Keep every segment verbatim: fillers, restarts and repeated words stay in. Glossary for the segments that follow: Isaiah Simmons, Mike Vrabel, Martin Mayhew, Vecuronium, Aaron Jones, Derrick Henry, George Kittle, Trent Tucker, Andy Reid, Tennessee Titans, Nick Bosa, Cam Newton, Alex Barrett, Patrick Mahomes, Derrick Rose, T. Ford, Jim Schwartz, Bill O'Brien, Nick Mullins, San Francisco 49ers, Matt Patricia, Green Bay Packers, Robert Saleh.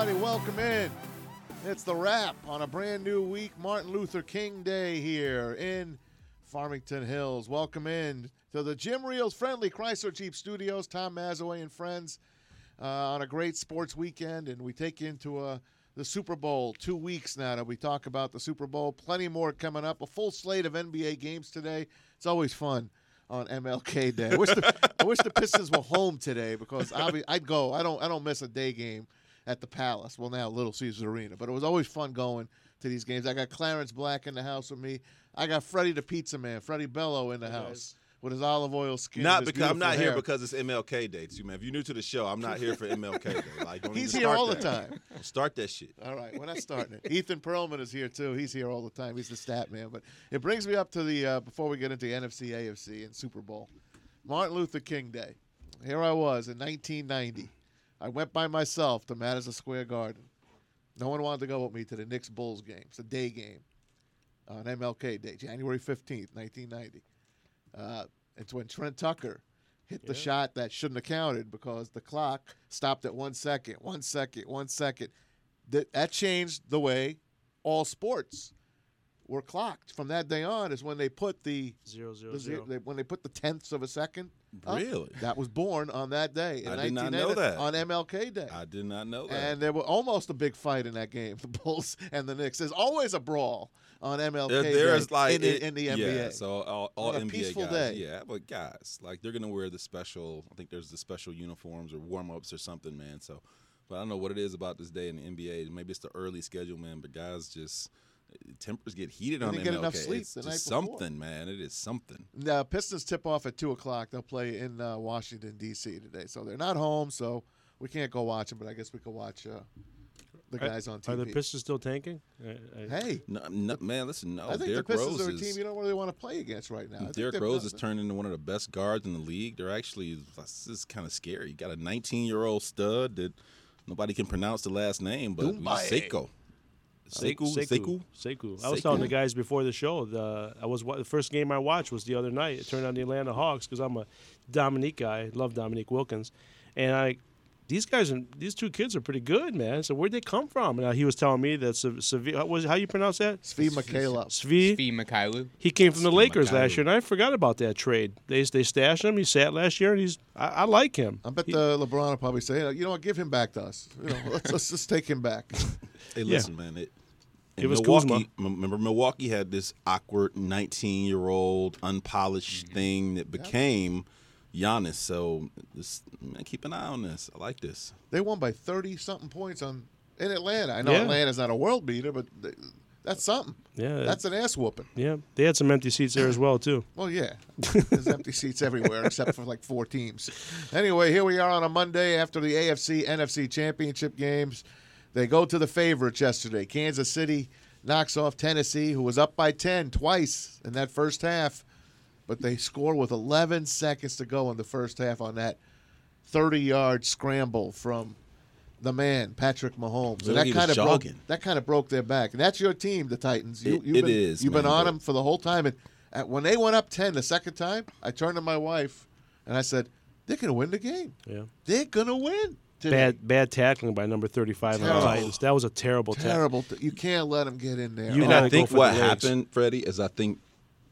everybody. Welcome in. It's the wrap on a brand new week, Martin Luther King Day here in Farmington Hills. Welcome in to the Jim Reels friendly Chrysler Jeep Studios, Tom Mazzoway and friends uh, on a great sports weekend. And we take you into uh, the Super Bowl, two weeks now that we talk about the Super Bowl. Plenty more coming up. A full slate of N B A games today. It's always fun on M L K Day. I wish the, I wish the Pistons were home today because obvi- I'd go. I don't I don't miss a day game at the Palace. Well, now Little Caesars Arena. But it was always fun going to these games. I got Clarence Black in the house with me. I got Freddie the Pizza Man, Freddie Bello in the nice. house with his olive oil skin. Not because I'm not hair. here because it's M L K Day, too, man. If you're new to the show, I'm not here for M L K Day. Like, don't he's here all that. the time. Don't start that shit. All right, we're not starting it. Ethan Perlman is here too. He's here all the time. He's the stat man. But it brings me up to the uh, before we get into N F C, A F C, and Super Bowl, Martin Luther King Day. Here I was in nineteen ninety. I went by myself to Madison Square Garden. No one wanted to go with me to the Knicks Bulls game. It's a day game on M L K Day, January fifteenth, nineteen ninety. Uh, it's when Trent Tucker hit yeah. the shot that shouldn't have counted because the clock stopped at one second, one second, one second. Th- that changed the way all sports were clocked. From that day on is when they put the zero zero the zero. They, when they put the tenths of a second. Really? Up. That was born on that day. In I did not know that. On M L K Day. I did not know that. And there was almost a big fight in that game, the Bulls and the Knicks. There's always a brawl on M L K there, Day there is like in, it, in the N B A. Yeah, so all, all N B A peaceful guys. Day. Yeah, but guys, like they're going to wear the special, I think there's the special uniforms or warm-ups or something, man. So, but I don't know what it is about this day in the N B A. Maybe it's the early schedule, man, but guys just – tempers get heated on M L K. Get enough sleep it's the night something, man. It is something. The Pistons tip off at two o'clock. They'll play in uh, Washington, D C today. So they're not home, so we can't go watch them, but I guess we could watch uh, the guys I, on T V. Are the Pistons still tanking? I, I, hey. No, no, man, listen, no. I think Derrick the Pistons Rose are a team you don't really want to play against right now. Derrick Rose has turned into one of the best guards in the league. They're actually – this is kind of scary. You got a nineteen-year-old stud that nobody can pronounce the last name, but Sekou. Sekou, Sekou, Sekou. I was Sekou. telling the guys before the show. The I was the first game I watched was the other night. It turned on the Atlanta Hawks because I'm a Dominique guy. I love Dominique Wilkins, and I these guys and these two kids are pretty good, man. So where'd they come from? And he was telling me that Svi. How was how you pronounce that? Svi Mikhailov. Svi Mikhailov. He came from the Svi Lakers Mikhailov. last year, and I forgot about that trade. They they stashed him. He sat last year, and he's I, I like him. I bet he, the LeBron will probably say, you know what, give him back to us. You know, let's let's just take him back. Hey, listen, yeah. man. It, It was Milwaukee. Kuzma. Remember, Milwaukee had this awkward nineteen-year-old unpolished mm-hmm. thing that became Giannis. So, this, man, keep an eye on this. I like this. They won by thirty-something points on in Atlanta. I know yeah. Atlanta's not a world beater, but they, that's something. Yeah, that's an ass whooping. Yeah, they had some empty seats there as well, too. Well, yeah, there's empty seats everywhere except for like four teams. Anyway, here we are on a Monday after the A F C N F C championship games. They go to the favorites yesterday. Kansas City knocks off Tennessee, who was up by ten twice in that first half. But they score with eleven seconds to go in the first half on that thirty-yard scramble from the man, Patrick Mahomes. And that kind of broke, that kind of broke their back. And that's your team, the Titans. You, it you've it been, is. You've man, been on them for the whole time. And at, when they went up ten the second time, I turned to my wife and I said, they're going to win the game. Yeah, they're going to win. Bad bad tackling by number thirty-five terrible. on the Titans. That was a terrible tackle. Terrible. T- you can't let them get in there. You and I think what happened, Freddie, is I think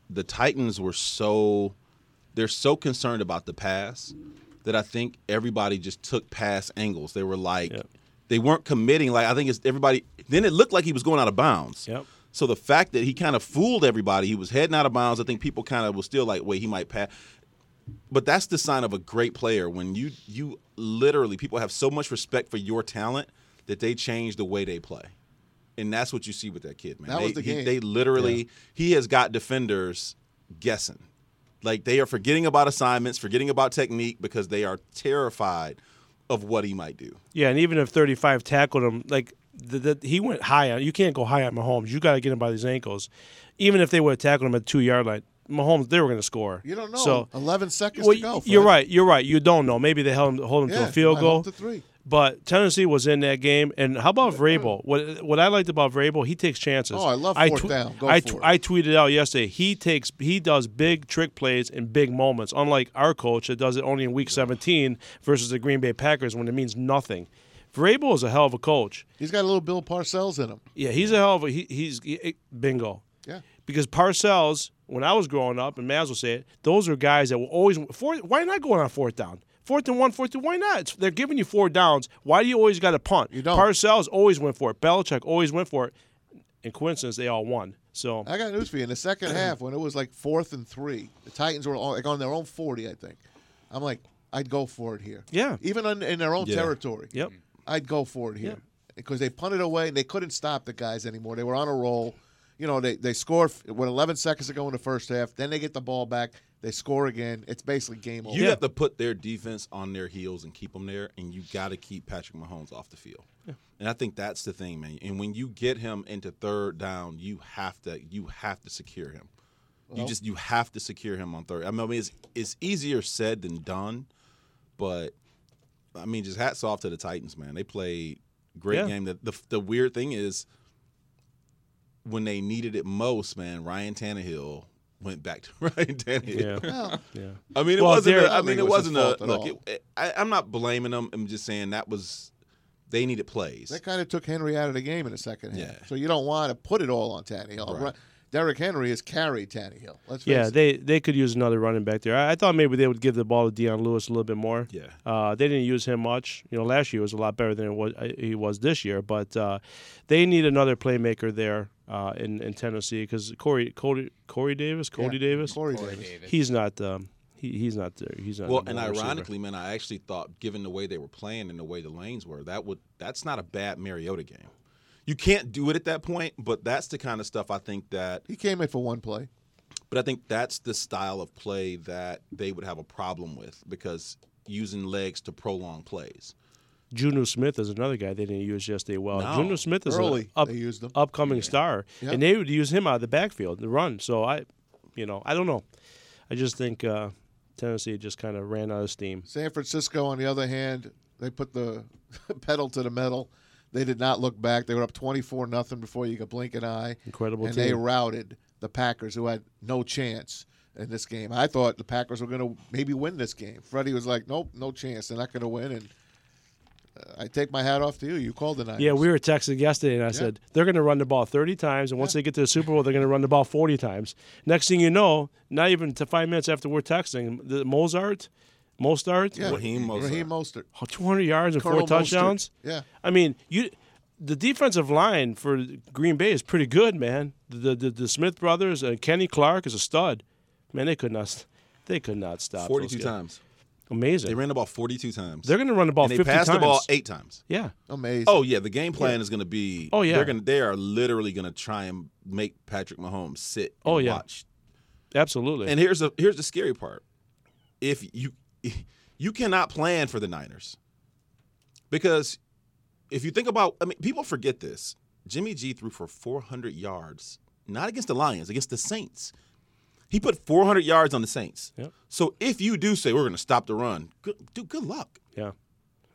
the Titans were so – they're so concerned about the pass that I think everybody just took pass angles. They were like yep. – they weren't committing. Like I think it's everybody – then it looked like he was going out of bounds. Yep. So the fact that he kind of fooled everybody, he was heading out of bounds, I think people kind of were still like, wait, he might pass – but that's the sign of a great player when you you literally people have so much respect for your talent that they change the way they play, and that's what you see with that kid, man. That they, was the game. He, they literally yeah. he has got defenders guessing, like they are forgetting about assignments, forgetting about technique because they are terrified of what he might do. Yeah, and even if thirty-five tackled him, like the, the, he went high on. You can't go high on Mahomes. You got to get him by these ankles, even if they would have tackled him at the two yard line. Mahomes, they were going to score. You don't know. So, eleven seconds well, to go. You're it. right. You're right. You don't know. Maybe they held him, hold him yeah, to a field goal. To three. But Tennessee was in that game. And how about Vrabel? What what I liked about Vrabel, he takes chances. Oh, I love fourth tw- down. Go I, for it. I tweeted out yesterday. He takes he does big trick plays in big moments. Unlike our coach that does it only in Week seventeen versus the Green Bay Packers when it means nothing. Vrabel is a hell of a coach. He's got a little Bill Parcells in him. Yeah, he's a hell of a he, – he's he, bingo. Yeah. Because Parcells, when I was growing up, and Maz will say it, those are guys that will always – why not go on fourth down? Fourth and one, fourth and why not? It's, they're giving you four downs. Why do you always got to punt? You don't. Parcells always went for it. Belichick always went for it. In coincidence, they all won. So I got news for you. In the second half, when it was like fourth and three, the Titans were all, like on their own forty, I think. I'm like, I'd go for it here. Yeah. Even on, in their own yeah. territory. Yep. I'd go for it here. Yep. Because they punted away, and they couldn't stop the guys anymore. They were on a roll. You know, they, they scored with eleven seconds to go in the first half. Then they get the ball back. They score again. It's basically game over. You yeah. have to put their defense on their heels and keep them there, and you got to keep Patrick Mahomes off the field. Yeah. And I think that's the thing, man. And when you get him into third down, you have to you have to secure him. Well, you just you have to secure him on third. I mean, it's it's easier said than done, but I mean, just hats off to the Titans, man. They played great yeah. game. The, the the weird thing is when they needed it most, man, Ryan Tannehill went back to Ryan Tannehill. Yeah. yeah. I mean, it well, wasn't. A, I mean, it wasn't a look. It, it, I, I'm not blaming them. I'm just saying that was. They needed plays. That kind of took Henry out of the game in the second half. Yeah. So you don't want to put it all on Tannehill. Right. Derrick Henry has carried Tannehill. Let's face yeah, it. they they could use another running back there. I, I thought maybe they would give the ball to Deion Lewis a little bit more. Yeah. Uh, they didn't use him much. You know, last year was a lot better than it was he was this year. But uh, they need another playmaker there uh, in in Tennessee because Corey Corey Corey Davis Cody yeah. Davis Corey, Corey Davis. Davis he's not. Um, He, he's not there. He's not. Well, and ironically, receiver. man, I actually thought, given the way they were playing and the way the lanes were, that would that's not a bad Mariota game. You can't do it at that point, but that's the kind of stuff I think that he came in for one play. But I think that's the style of play that they would have a problem with because using legs to prolong plays. Junior Smith is another guy they didn't use yesterday well. No. Junior Smith is an up, upcoming yeah. star, yep. and they would use him out of the backfield to run. So I, you know, I don't know. I just think. Uh, Tennessee just kind of ran out of steam. San Francisco, on the other hand, they put the pedal to the metal. They did not look back. They were up twenty-four nothing before you could blink an eye. Incredible and team. And they routed the Packers, who had no chance in this game. I thought the Packers were going to maybe win this game. Freddie was like, nope, no chance. They're not going to win. And I take my hat off to you. You called the Niners. Yeah, we were texting yesterday, and I yeah. said, they're going to run the ball thirty times, and once yeah. they get to the Super Bowl, they're going to run the ball forty times. Next thing you know, not even to five minutes after we're texting, the Mozart, Mostert, yeah. Raheem Mostert. Raheem Mostert. Oh, two hundred yards and Carl four Mostert. touchdowns? Yeah. I mean, you the defensive line for Green Bay is pretty good, man. The the, the Smith brothers, uh, Kenny Clark is a stud. Man, they could not, they could not stop forty-two times. Amazing. They ran the ball forty-two times. They're going to run the ball fifty times. They passed the ball eight times. Yeah. Amazing. Oh, yeah. The game plan yeah. is going to be – Oh, yeah. They're gonna, they are literally going to try and make Patrick Mahomes sit and oh, yeah. watch. Absolutely. And here's the, here's the scary part. If you you cannot plan for the Niners because if you think about – I mean, people forget this. Jimmy G threw for four hundred yards, not against the Lions, against the Saints. He put four hundred yards on the Saints. Yep. So if you do say we're going to stop the run, good, dude, good luck. Yeah, good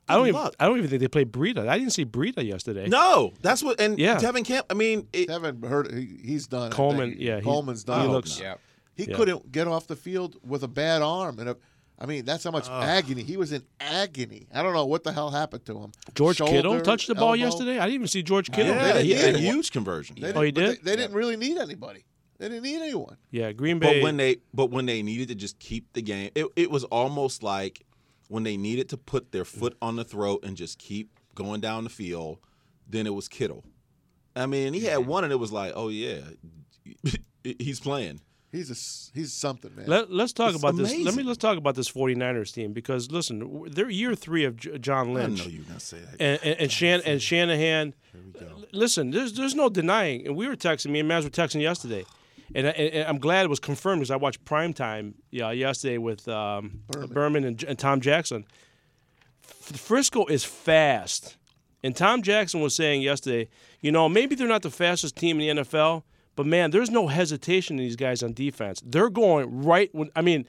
I don't luck. even. I don't even think they played Breida. I didn't see Breida yesterday. No, that's what. And yeah. Tevin Camp. I mean, it, Tevin heard he, he's done. Coleman, yeah, Coleman's he, done. He looks. Yeah. He yeah. couldn't get off the field with a bad arm, and a, I mean, that's how much uh, agony he was in. Agony. I don't know what the hell happened to him. George Shoulder, Kittle touched the ball elbow. yesterday. I didn't even see George Kittle. Yeah, he had a huge conversion. Yeah. Oh, he did. They, they didn't really need anybody. They didn't need anyone. Yeah, Green Bay. But when they but when they needed to just keep the game, it, it was almost like when they needed to put their foot on the throat and just keep going down the field, then it was Kittle. I mean, he had one and it was like, oh, yeah, he's playing. He's a, he's something, man. Let, let's talk it's about amazing. this. Let me let's talk about this 49ers team because listen, they're year three of J- John Lynch. I know you're gonna say that. And and, and, Shan- and Shanahan. Here we go. Listen, there's there's no denying. And we were texting. Me and Maz were texting yesterday. And, I, and I'm glad it was confirmed because I watched Primetime yeah, yesterday with um, Berman, Berman and, and Tom Jackson. F- Frisco is fast. And Tom Jackson was saying yesterday, you know, maybe they're not the fastest team in the N F L, but, man, there's no hesitation in these guys on defense. They're going right when – I mean,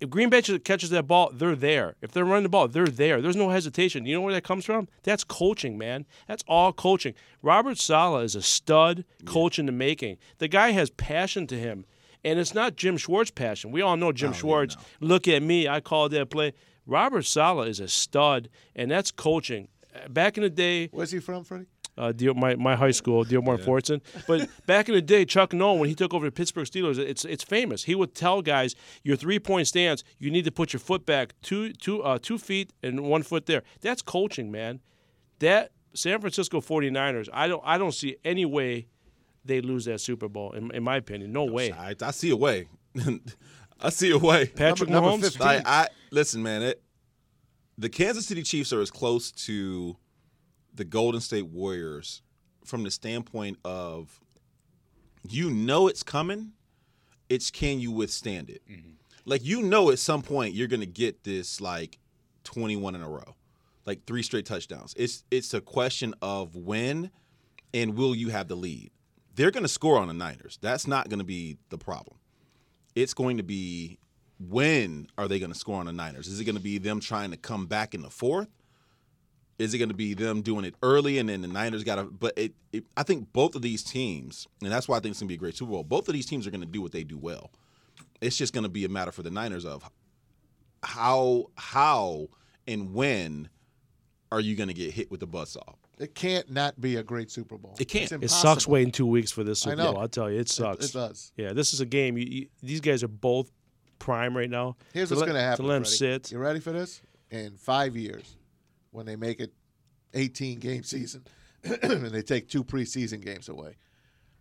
if Green Bay catches that ball, they're there. If they're running the ball, they're there. There's no hesitation. You know where that comes from? That's coaching, man. That's all coaching. Robert Saleh is a stud coach yeah. in the making. The guy has passion to him, and it's not Jim Schwartz passion. We all know Jim oh, Schwartz. Yeah, no. Look at me. I called that play. Robert Saleh is a stud, and that's coaching. back in the day. Where's he from, Freddie? Uh, Deal, my, my high school, Dearborn yeah. Fortson. But back in the day, Chuck Noll, when he took over the Pittsburgh Steelers, it's it's famous. He would tell guys, your three-point stance, you need to put your foot back two, two, uh, two feet and one foot there. That's coaching, man. That San Francisco 49ers, I don't I don't see any way they lose that Super Bowl, in, in my opinion. No, no way. I, I see a way. I see a way. Patrick number, Mahomes. Number I, I, listen, man, it, the Kansas City Chiefs are as close to – the Golden State Warriors from the standpoint of, you know it's coming, it's can you withstand it? Mm-hmm. Like, you know at some point you're going to get this, like, twenty-one in a row, like three straight touchdowns. It's it's a question of when and will you have the lead. They're going to score on the Niners. That's not going to be the problem. It's going to be, when are they going to score on the Niners? Is it going to be them trying to come back in the fourth? Is it going to be them doing it early and then the Niners got to – but it, it, I think both of these teams, and that's why I think it's going to be a great Super Bowl, both of these teams are going to do what they do well. It's just going to be a matter for the Niners of how how, and when are you going to get hit with the buzzsaw. It can't not be a great Super Bowl. It can't. It sucks waiting two weeks for this Super Bowl. I'll tell you, it sucks. It, it does. Yeah, this is a game. You, you, these guys are both prime right now. Here's what's going to happen, to let them sit. You ready for this? In five years. When they make it eighteen-game season and they take two preseason games away.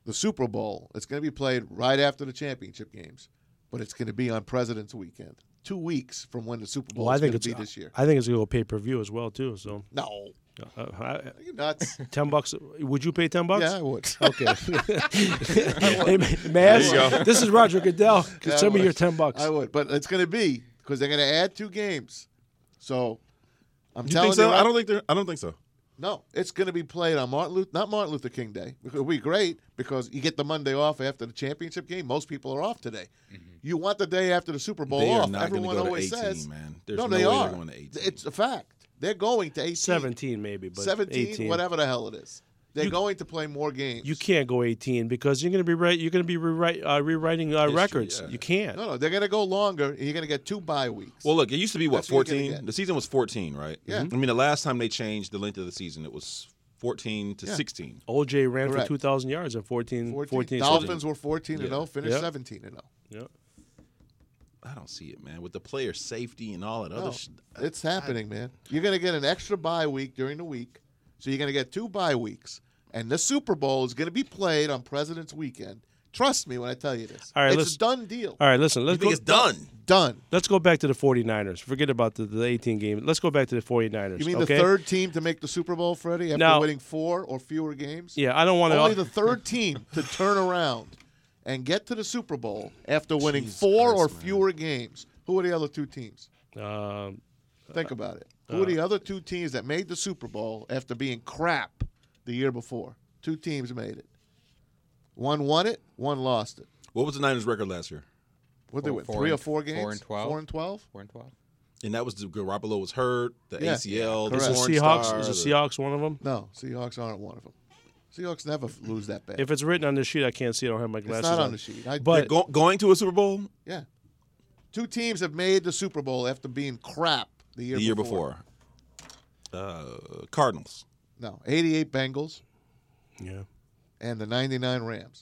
The Super Bowl, it's going to be played right after the championship games, but it's going to be on President's Weekend. Two weeks from when the Super Bowl well, is going to be this year. I think it's going to go pay-per-view as well, too. So No. Uh, I, You're nuts. Ten bucks. Would you pay ten bucks? Yeah, I would. Okay. I would. Hey, Maz, this is Roger Goodell. Yeah, send me your ten bucks. I would, but it's going to be because they're going to add two games. So – I'm you telling think so? you, I, I don't think they're. I don't think so. No, it's going to be played on Martin Luther, not Martin Luther King Day. It'll be great because you get the Monday off after the championship game. Most people are off today. Mm-hmm. You want the day after the Super Bowl they off. Are not Everyone go always to eighteen, says, "Man, There's no, no they way are going to eighteen. It's a fact. They're going to eighteen, seventeen, maybe, but seventeen, eighteen. Whatever the hell it is. They're you, going to play more games. You can't go eighteen because you're going to be right. You're going to be rewrite, uh, rewriting uh, records. True, yeah. You can't. No, no, they're going to go longer, and you're going to get two bye weeks. Well, look, it used to be what That's fourteen. The season was fourteen, right? Yeah. Mm-hmm. I mean, the last time they changed the length of the season, it was fourteen to yeah. sixteen. O J ran Correct. for two thousand yards at fourteen. Fourteen. fourteen Dolphins were fourteen yeah. and zero, finished yep. seventeen and zero. Yep. I don't see it, man. With the player safety and all that no, other shit, it's happening, I, man. You're going to get an extra bye week during the week. So you're going to get two bye weeks, and the Super Bowl is going to be played on President's Weekend. Trust me when I tell you this. All right, it's a done deal. All right, listen. Let's you think go, it's done? Done. Let's go back to the 49ers. Forget about the, the eighteen game. Let's go back to the 49ers. You mean okay? the third team to make the Super Bowl, Freddie, after now, winning four or fewer games? Yeah, I don't want to. Only the third team to turn around and get to the Super Bowl after winning Jesus four Christ, or man. fewer games. Who are the other two teams? Um, think about it. Who are the other two teams that made the Super Bowl after being crap the year before? Two teams made it. One won it. One lost it. What was the Niners' record last year? What they win? Three or four games? Four and twelve. Four and twelve. Four and twelve. And that was the Garoppolo was hurt. The yeah. A C L. Is the Seahawks? Star, is the Seahawks one of them? No, Seahawks aren't one of them. Seahawks never lose that bad. If it's written on the sheet, I can't see. I don't have my glasses. It's not on, on the sheet. I, but go- going to a Super Bowl. Yeah. Two teams have made the Super Bowl after being crap. The year, the year before. before. Uh, Cardinals. No. eighty-eight Bengals. Yeah. And the ninety-nine Rams.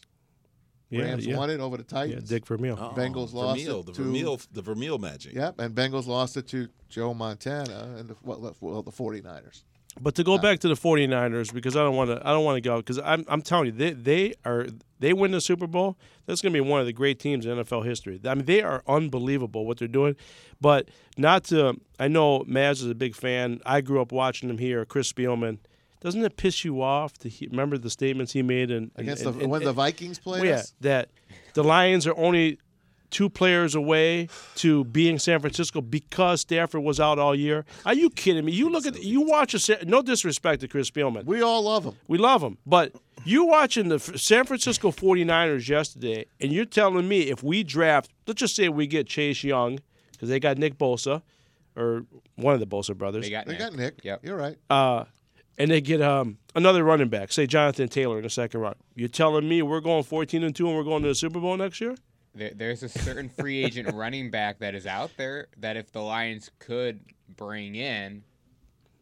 Yeah, Rams yeah. won it over the Titans. Yeah, Dick Vermeil. Oh, Bengals lost Vermeil, it the to Vermeil, the Vermeil magic. Yep, and Bengals lost it to Joe Montana and the, well, well, the 49ers. But to go nah. back to the 49ers, because I don't want to I don't want to go, because I'm, I'm telling you, they, they are they win the Super Bowl, that's going to be one of the great teams in N F L history. I mean, they are unbelievable what they're doing. But not to – I know Maz is a big fan. I grew up watching him here, Chris Spielman. Doesn't it piss you off to he, remember the statements he made? In, Against in, the, in, when in, the Vikings played well, us? Yeah, that the Lions are only – two players away to being San Francisco because Stafford was out all year. Are you kidding me? You look at the, you watch a no disrespect to Chris Spielman. We all love him. We love him. But you watching the San Francisco 49ers yesterday, and you're telling me if we draft, let's just say we get Chase Young because they got Nick Bosa or one of the Bosa brothers. They got they Nick. Got Nick. Yep. You're right. Uh, and they get um, another running back, say Jonathan Taylor in the second round. You're telling me we're going fourteen and two and we're going to the Super Bowl next year? There's a certain free agent running back that is out there that if the Lions could bring in,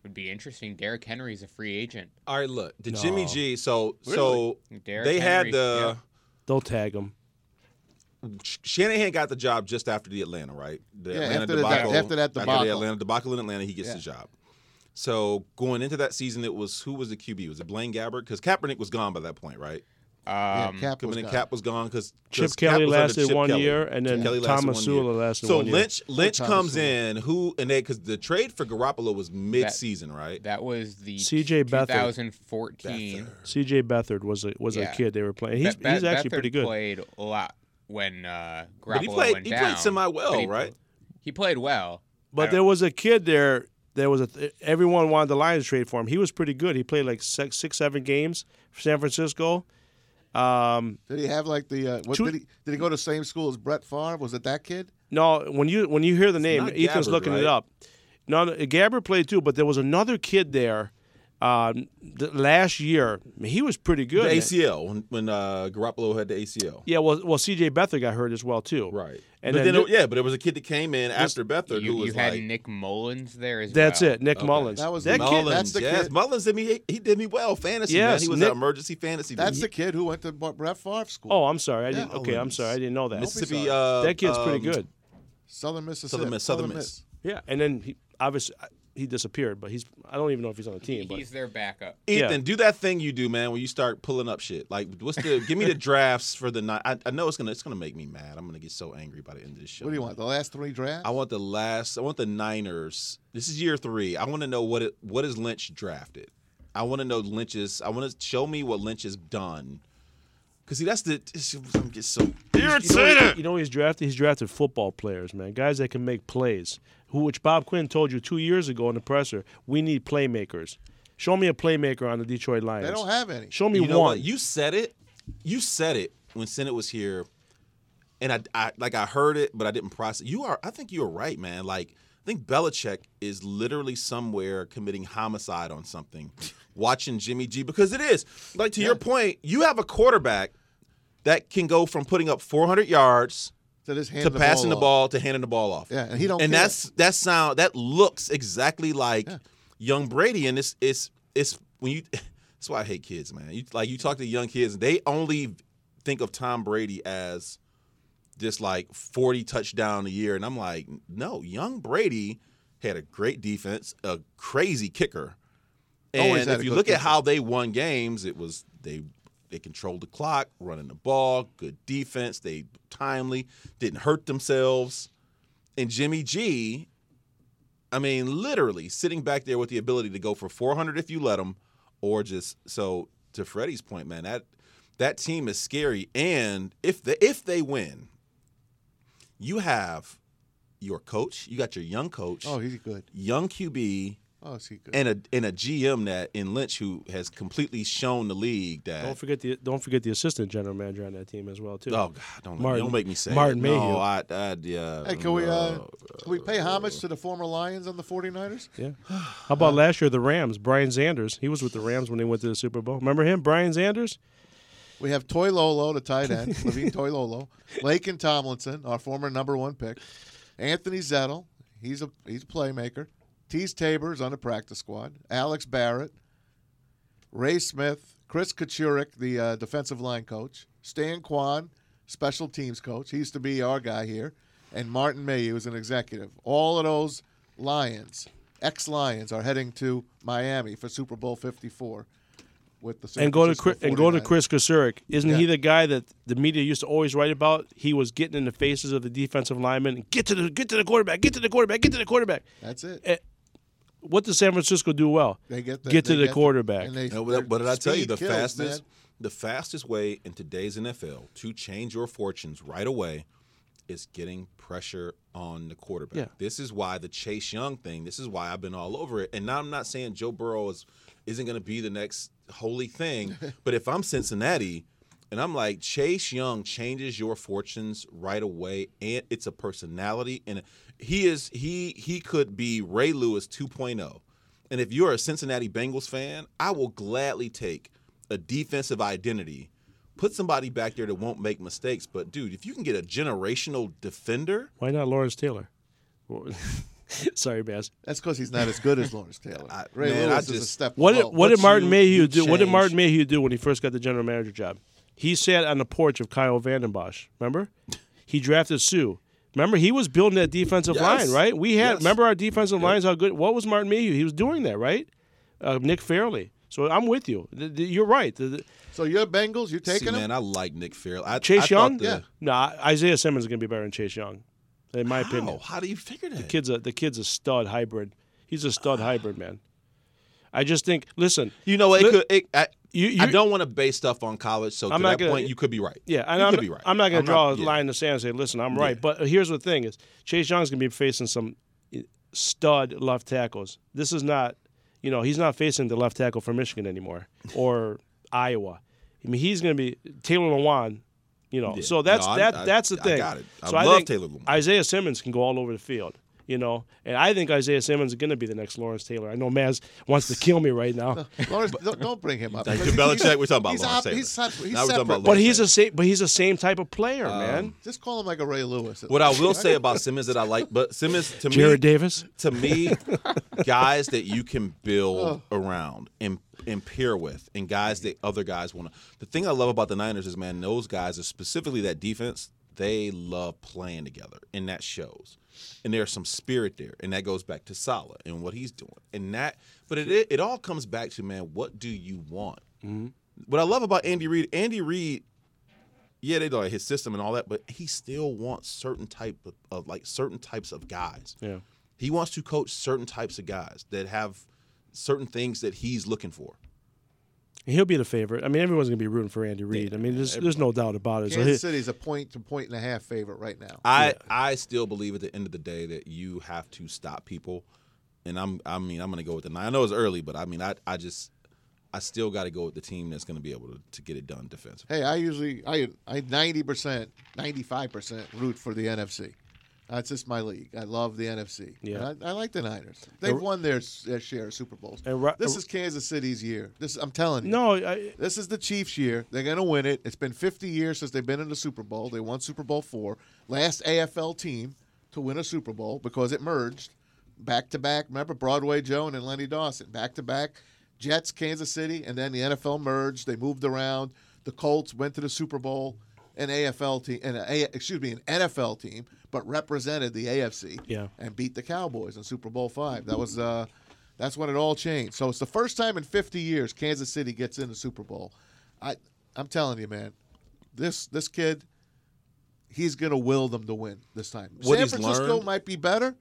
would be interesting. Derrick Henry is a free agent. All right, look, the no. Jimmy G. So, really? so Derrick they Henry, had the. Yeah. They'll tag him. Shanahan got the job just after the Atlanta, right? The yeah, Atlanta after debacle. The, after that debacle. After the Atlanta debacle in Atlanta, he gets yeah. the job. So going into that season, it was who was the Q B? Was it Blaine Gabbert? Because Kaepernick was gone by that point, right? Um, yeah, Cap, was gone. Cap was gone because Chip Kelly lasted one year, and then Tom Mazzoway lasted one year. So Lynch Lynch comes in, who and they because the trade for Garoppolo was mid-season, right? That was the C J. Beathard twenty fourteen. C J. Beathard was a was yeah. a kid they were playing. He's, Be- he's actually Beathard pretty good. Played a lot when uh, Garoppolo but he played, went he down. He played semi well, right? He played well, but there was a kid there. There was a th- everyone wanted the Lions to trade for him. He was pretty good. He played like six, six seven games for San Francisco. Um, did he have like the uh, what, two, did he did he go to the same school as Brett Favre? Was it that kid? No, when you when you hear the it's name, Ethan's Gabbert, looking right? it up. No, Gabbert played too, but there was another kid there um, th- last year. I mean, he was pretty good. The A C L when, when uh, Garoppolo had the A C L. Yeah, well, well, C J. Beathard got hurt as well too. Right, and but then, then it, yeah, but there was a kid that came in this, after Beathard you, who was you had like, Nick Mullins there as that's well. That's it, Nick okay. Mullins. That was that Mullins, kid. That's the yes. kid. Mullins did me. He did me well. Fantasy. Yes, man. He was Nick, an emergency fantasy. That's dude. the kid who went to Brett Favre school. Oh, I'm sorry. I yeah. didn't. Okay, I'm sorry. I didn't know that. Mississippi. Uh, that kid's um, pretty good. Southern Mississippi. Southern Miss. Southern Miss. Yeah, and then he, obviously. He disappeared, but he's—I don't even know if he's on the team. He, but. He's their backup. Ethan, yeah. do that thing you do, man, when you start pulling up shit. Like, what's the? Give me the drafts for the night. I, I know it's gonna—it's gonna make me mad. I'm gonna get so angry by the end of this show. What do you want? The last three drafts? I want the last. I want the Niners. This is year three. I want to know what it, what is Lynch drafted. I want to know Lynch's. I want to show me what Lynch has done. Cause see, that's the. I'm just so irritated. You know, you know he's drafted. He's drafted football players, man, guys that can make plays. Who, which Bob Quinn told you two years ago in the presser, we need playmakers. Show me a playmaker on the Detroit Lions. They don't have any. Show me you know one. What? You said it. You said it when Senate was here, and I, I like I heard it, but I didn't process. You are. I think you were right, man. Like. I think Belichick is literally somewhere committing homicide on something, watching Jimmy G, because it is. Like, to yeah. your point, you have a quarterback that can go from putting up four hundred yards to, just to the passing ball the ball off. to handing the ball off. Yeah, and he don't And care. that's that sound that looks exactly like yeah. young Brady, and it's it's it's when you that's why I hate kids, man. You like you talk to young kids, they only think of Tom Brady as just like forty touchdown a year. And I'm like, no, young Brady had a great defense, a crazy kicker. And if you look kicker. at how they won games, it was they they controlled the clock, running the ball, good defense, they timely, didn't hurt themselves. And Jimmy G, I mean, literally sitting back there with the ability to go for four hundred if you let him, or just so to Freddie's point, man, that that team is scary. And if the, if they win, you have your coach. You got your young coach. Oh, he's good. Young Q B. Oh, is he good? And a and a G M that in Lynch who has completely shown the league that. Don't forget the don't forget the assistant general manager on that team as well too. Oh God, don't Martin, don't make me say Martin it. Mayhew. No, I, I, yeah. Hey, can we uh, can we pay homage to the former Lions on the forty-niners? Yeah. How about last year the Rams? Brian Sanders. He was with the Rams when they went to the Super Bowl. Remember him, Brian Sanders? We have Toy Lolo, the tight end, Levine Toy Lolo, Lake and Tomlinson, our former number one pick, Anthony Zettel, he's a he's a playmaker, Tease Tabor's on the practice squad, Alex Barrett, Ray Smith, Chris Kachurik, the uh, defensive line coach, Stan Kwan, special teams coach, he used to be our guy here, and Martin Mayhew is an executive. All of those Lions, ex-Lions, are heading to Miami for Super Bowl fifty-four. With the and go to Chris, and go to Chris Kachurik. Isn't yeah. he the guy that the media used to always write about? He was getting in the faces of the defensive linemen. And get to the get to the quarterback. Get to the quarterback. Get to the quarterback. That's it. And what does San Francisco do well? They get the, get to the get quarterback. What no, did I tell you? The kills, fastest, man. the fastest way in today's N F L to change your fortunes right away is getting pressure on the quarterback. Yeah. This is why the Chase Young thing. This is why I've been all over it. And now I'm not saying Joe Burrow is isn't going to be the next holy thing, but if I'm Cincinnati and I'm like Chase Young changes your fortunes right away, and it's a personality, and he is he he could be Ray Lewis two point oh. And if you're a Cincinnati Bengals fan, I will gladly take a defensive identity, put somebody back there that won't make mistakes. But dude, if you can get a generational defender, why not Lawrence Taylor? Sorry, Bass. That's because he's not as good as Lawrence Taylor. I, Ray man, Lewis I just, is a step what did, what did Martin you, Mayhew you do? Change. What did Martin Mayhew do when he first got the general manager job? He sat on the porch of Kyle Vandenbosch. Remember? He drafted Sue. Remember, he was building that defensive yes. line, right? We had yes. remember our defensive yep. lines. How good? What was Martin Mayhew? He was doing that, right? Uh, Nick Fairley. So I'm with you. The, the, you're right. The, the, so your Bengals, you're taking See, them? Man, I like Nick Fairley. I, Chase I Young? The, yeah. No, nah, Isaiah Simmons is going to be better than Chase Young, in my How? opinion. How do you figure that? The kid's a, the kid's a stud hybrid. He's a stud uh, hybrid, man. I just think, listen. You know, it li- could. It, I, you, you, I don't want to base stuff on college, so I'm to that gonna, point, you could be right. Yeah, and you I'm, could be right. I'm not going to draw not, a yeah. line in the sand and say, listen, I'm right. Yeah. But here's the thing is, Chase Young's going to be facing some stud left tackles. This is not. You know, he's not facing the left tackle for Michigan anymore or Iowa. I mean, he's going to be Taylor Lewan, you know. Yeah. So that's no, I, that I, that's the I, thing. I got it. I so love I think Taylor Lewan. Isaiah Simmons can go all over the field, you know. And I think Isaiah Simmons is going to be the next Lawrence Taylor. I know Maz wants to kill me right now. No, Lawrence, don't, don't bring him up. Like Belichick, we're talking about he's Lawrence up, Taylor. He's, he's separate. We're talking about but, he's a same, but he's the same type of player, um, man. Just call him like a Ray Lewis. What I will say about Simmons that I like, but Simmons to me. Jared Davis? To me, guys that you can build oh. around and and pair with and guys that other guys want to. The thing I love about the Niners is, man, those guys, are specifically that defense, they love playing together, and that shows. And there's some spirit there, and that goes back to Saleh and what he's doing. And that, but it it all comes back to, man, what do you want? Mm-hmm. What I love about Andy Reid, Andy Reid, yeah, they like his system and all that, but he still wants certain type of, of like certain types of guys. Yeah, he wants to coach certain types of guys that have certain things that he's looking for. He'll be the favorite. I mean, everyone's going to be rooting for Andy Reid. Yeah, I mean, there's, there's no doubt about it. Kansas so he, City's a point to point and a half favorite right now. I, yeah. I still believe at the end of the day that you have to stop people. And I'm I mean I'm going to go with the nine. I know it's early, but I mean I I just I still got to go with the team that's going to be able to, to get it done defensively. Hey, I usually I I ninety percent, ninety-five percent root for the N F C. That's just my league. I love the N F C. Yeah, I, I like the Niners. They've won their, their share of Super Bowls. Ro- this is Kansas City's year. This I'm telling you. No, I, this is the Chiefs' year. They're going to win it. It's been fifty years since they've been in the Super Bowl. They won Super Bowl four. Last A F L team to win a Super Bowl because it merged back-to-back. Remember Broadway Joan and Lenny Dawson. Back-to-back Jets, Kansas City, and then the N F L merged. They moved around. The Colts went to the Super Bowl. An A F L team, an a, excuse me, an N F L team, but represented the A F C yeah. and beat the Cowboys in Super Bowl five. That was uh, that's when it all changed. So it's the first time in fifty years Kansas City gets in the Super Bowl. I, I'm telling you, man, this this kid, he's gonna will them to win this time. What San Francisco learned, might be better.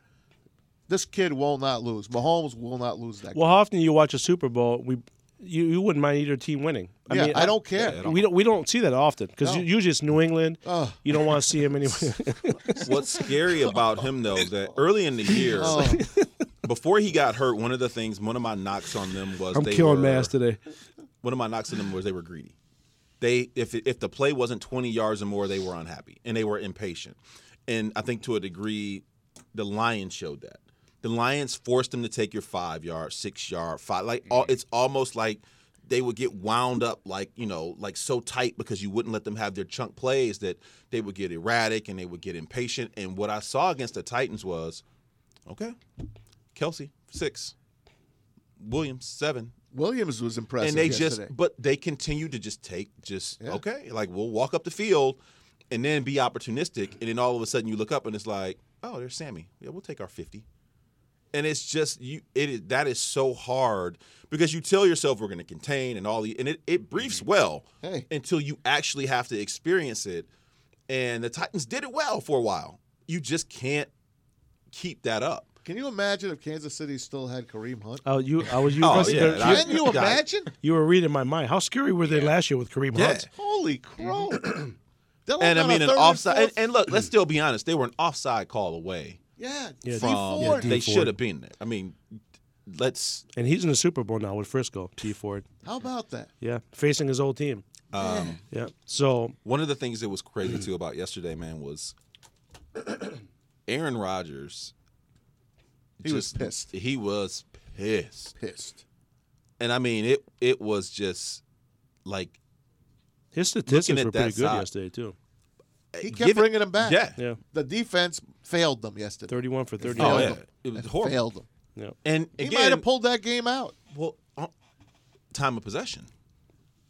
This kid will not lose. Mahomes will not lose that. Well, game. How often you watch a Super Bowl? We. You, you wouldn't mind either team winning. I yeah, mean, I don't care. Yeah, we don't we don't see that often because no. usually it's New England. Oh. You don't want to see him anyway. What's scary about him though that early in the year, oh. before he got hurt, one of the things, one of my knocks on them was I'm they killing were, Mass today. One of my knocks on them was they were greedy. They if if the play wasn't twenty yards or more, they were unhappy and they were impatient. And I think to a degree, the Lions showed that. The Lions forced them to take your five yard, six yard, five. Like all, it's almost like they would get wound up, like you know, like so tight because you wouldn't let them have their chunk plays that they would get erratic and they would get impatient. And what I saw against the Titans was, okay, Kelsey six, Williams seven. Williams was impressive, and they yesterday. just, but they continued to just take, just yeah. okay, like we'll walk up the field, and then be opportunistic, and then all of a sudden you look up and it's like, oh, there's Sammy. Yeah, we'll take our fifty. And it's just you. It is that is so hard because you tell yourself we're going to contain and all the and it, it briefs well hey. until you actually have to experience it. And the Titans did it well for a while. You just can't keep that up. Can you imagine if Kansas City still had Kareem Hunt? Oh, you! I was. You oh, yeah, Can I, you imagine? You were reading my mind. How scary were they yeah. last year with Kareem yeah. Hunt? Holy crow! And I mean an offside. And, and look, let's still be honest. They were an offside call away. Yeah, yeah, from, yeah they should have been there. I mean, let's. And he's in the Super Bowl now with Frisco, T. Ford. How about that? Yeah, facing his old team. Um, yeah. So one of the things that was crazy too about yesterday, man, was Aaron Rodgers. He just, was pissed. He was pissed. Pissed. And I mean, it it was just like his statistics were pretty good side, yesterday too. He kept it, bringing them back. Yeah. yeah. The defense failed them yesterday. thirty-one for thirty. Oh, yeah. It was horrible. Failed them. Yeah. And he again, might have pulled that game out. Well, time of possession.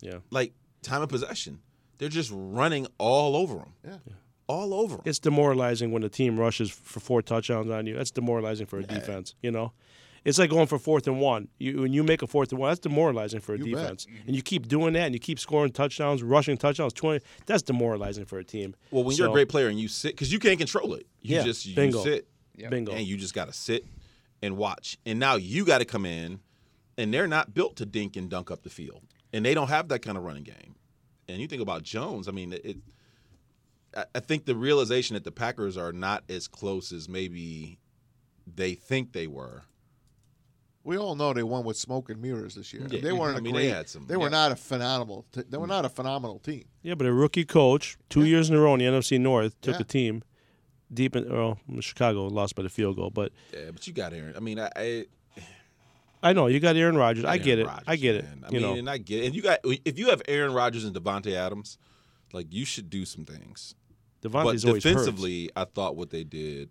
Yeah. Like, time of possession. They're just running all over them. Yeah. yeah. All over them. It's demoralizing when the team rushes for four touchdowns on you. That's demoralizing for a yeah. defense, you know? It's like going for fourth and one. You, when you make a fourth and one, that's demoralizing for a you defense. Bet. And you keep doing that, and you keep scoring touchdowns, rushing touchdowns, twenty. That's demoralizing for a team. Well, when so, you're a great player and you sit, because you can't control it. You yeah, just you bingo. sit, yep. bingo. and you just got to sit and watch. And now you got to come in, and they're not built to dink and dunk up the field. And they don't have that kind of running game. And you think about Jones, I mean, it. I, I think the realization that the Packers are not as close as maybe they think they were. We all know they won with smoke and mirrors this year. Yeah, they weren't I mean, a great. They, had some, they yeah. were not a phenomenal. T- they were not a phenomenal team. Yeah, but a rookie coach, two yeah. years in a row in the N F C North, took yeah. a team deep in. Well, Chicago lost by the field goal, but yeah, but you got Aaron. I mean, I. I, I know you got Aaron Rodgers. Got I get Aaron it. Rodgers, I get it. Man. I you mean, know. and I get it. And you got if you have Aaron Rodgers and Devontae Adams, like you should do some things. Devontae's but always defensively, hurts. I thought what they did.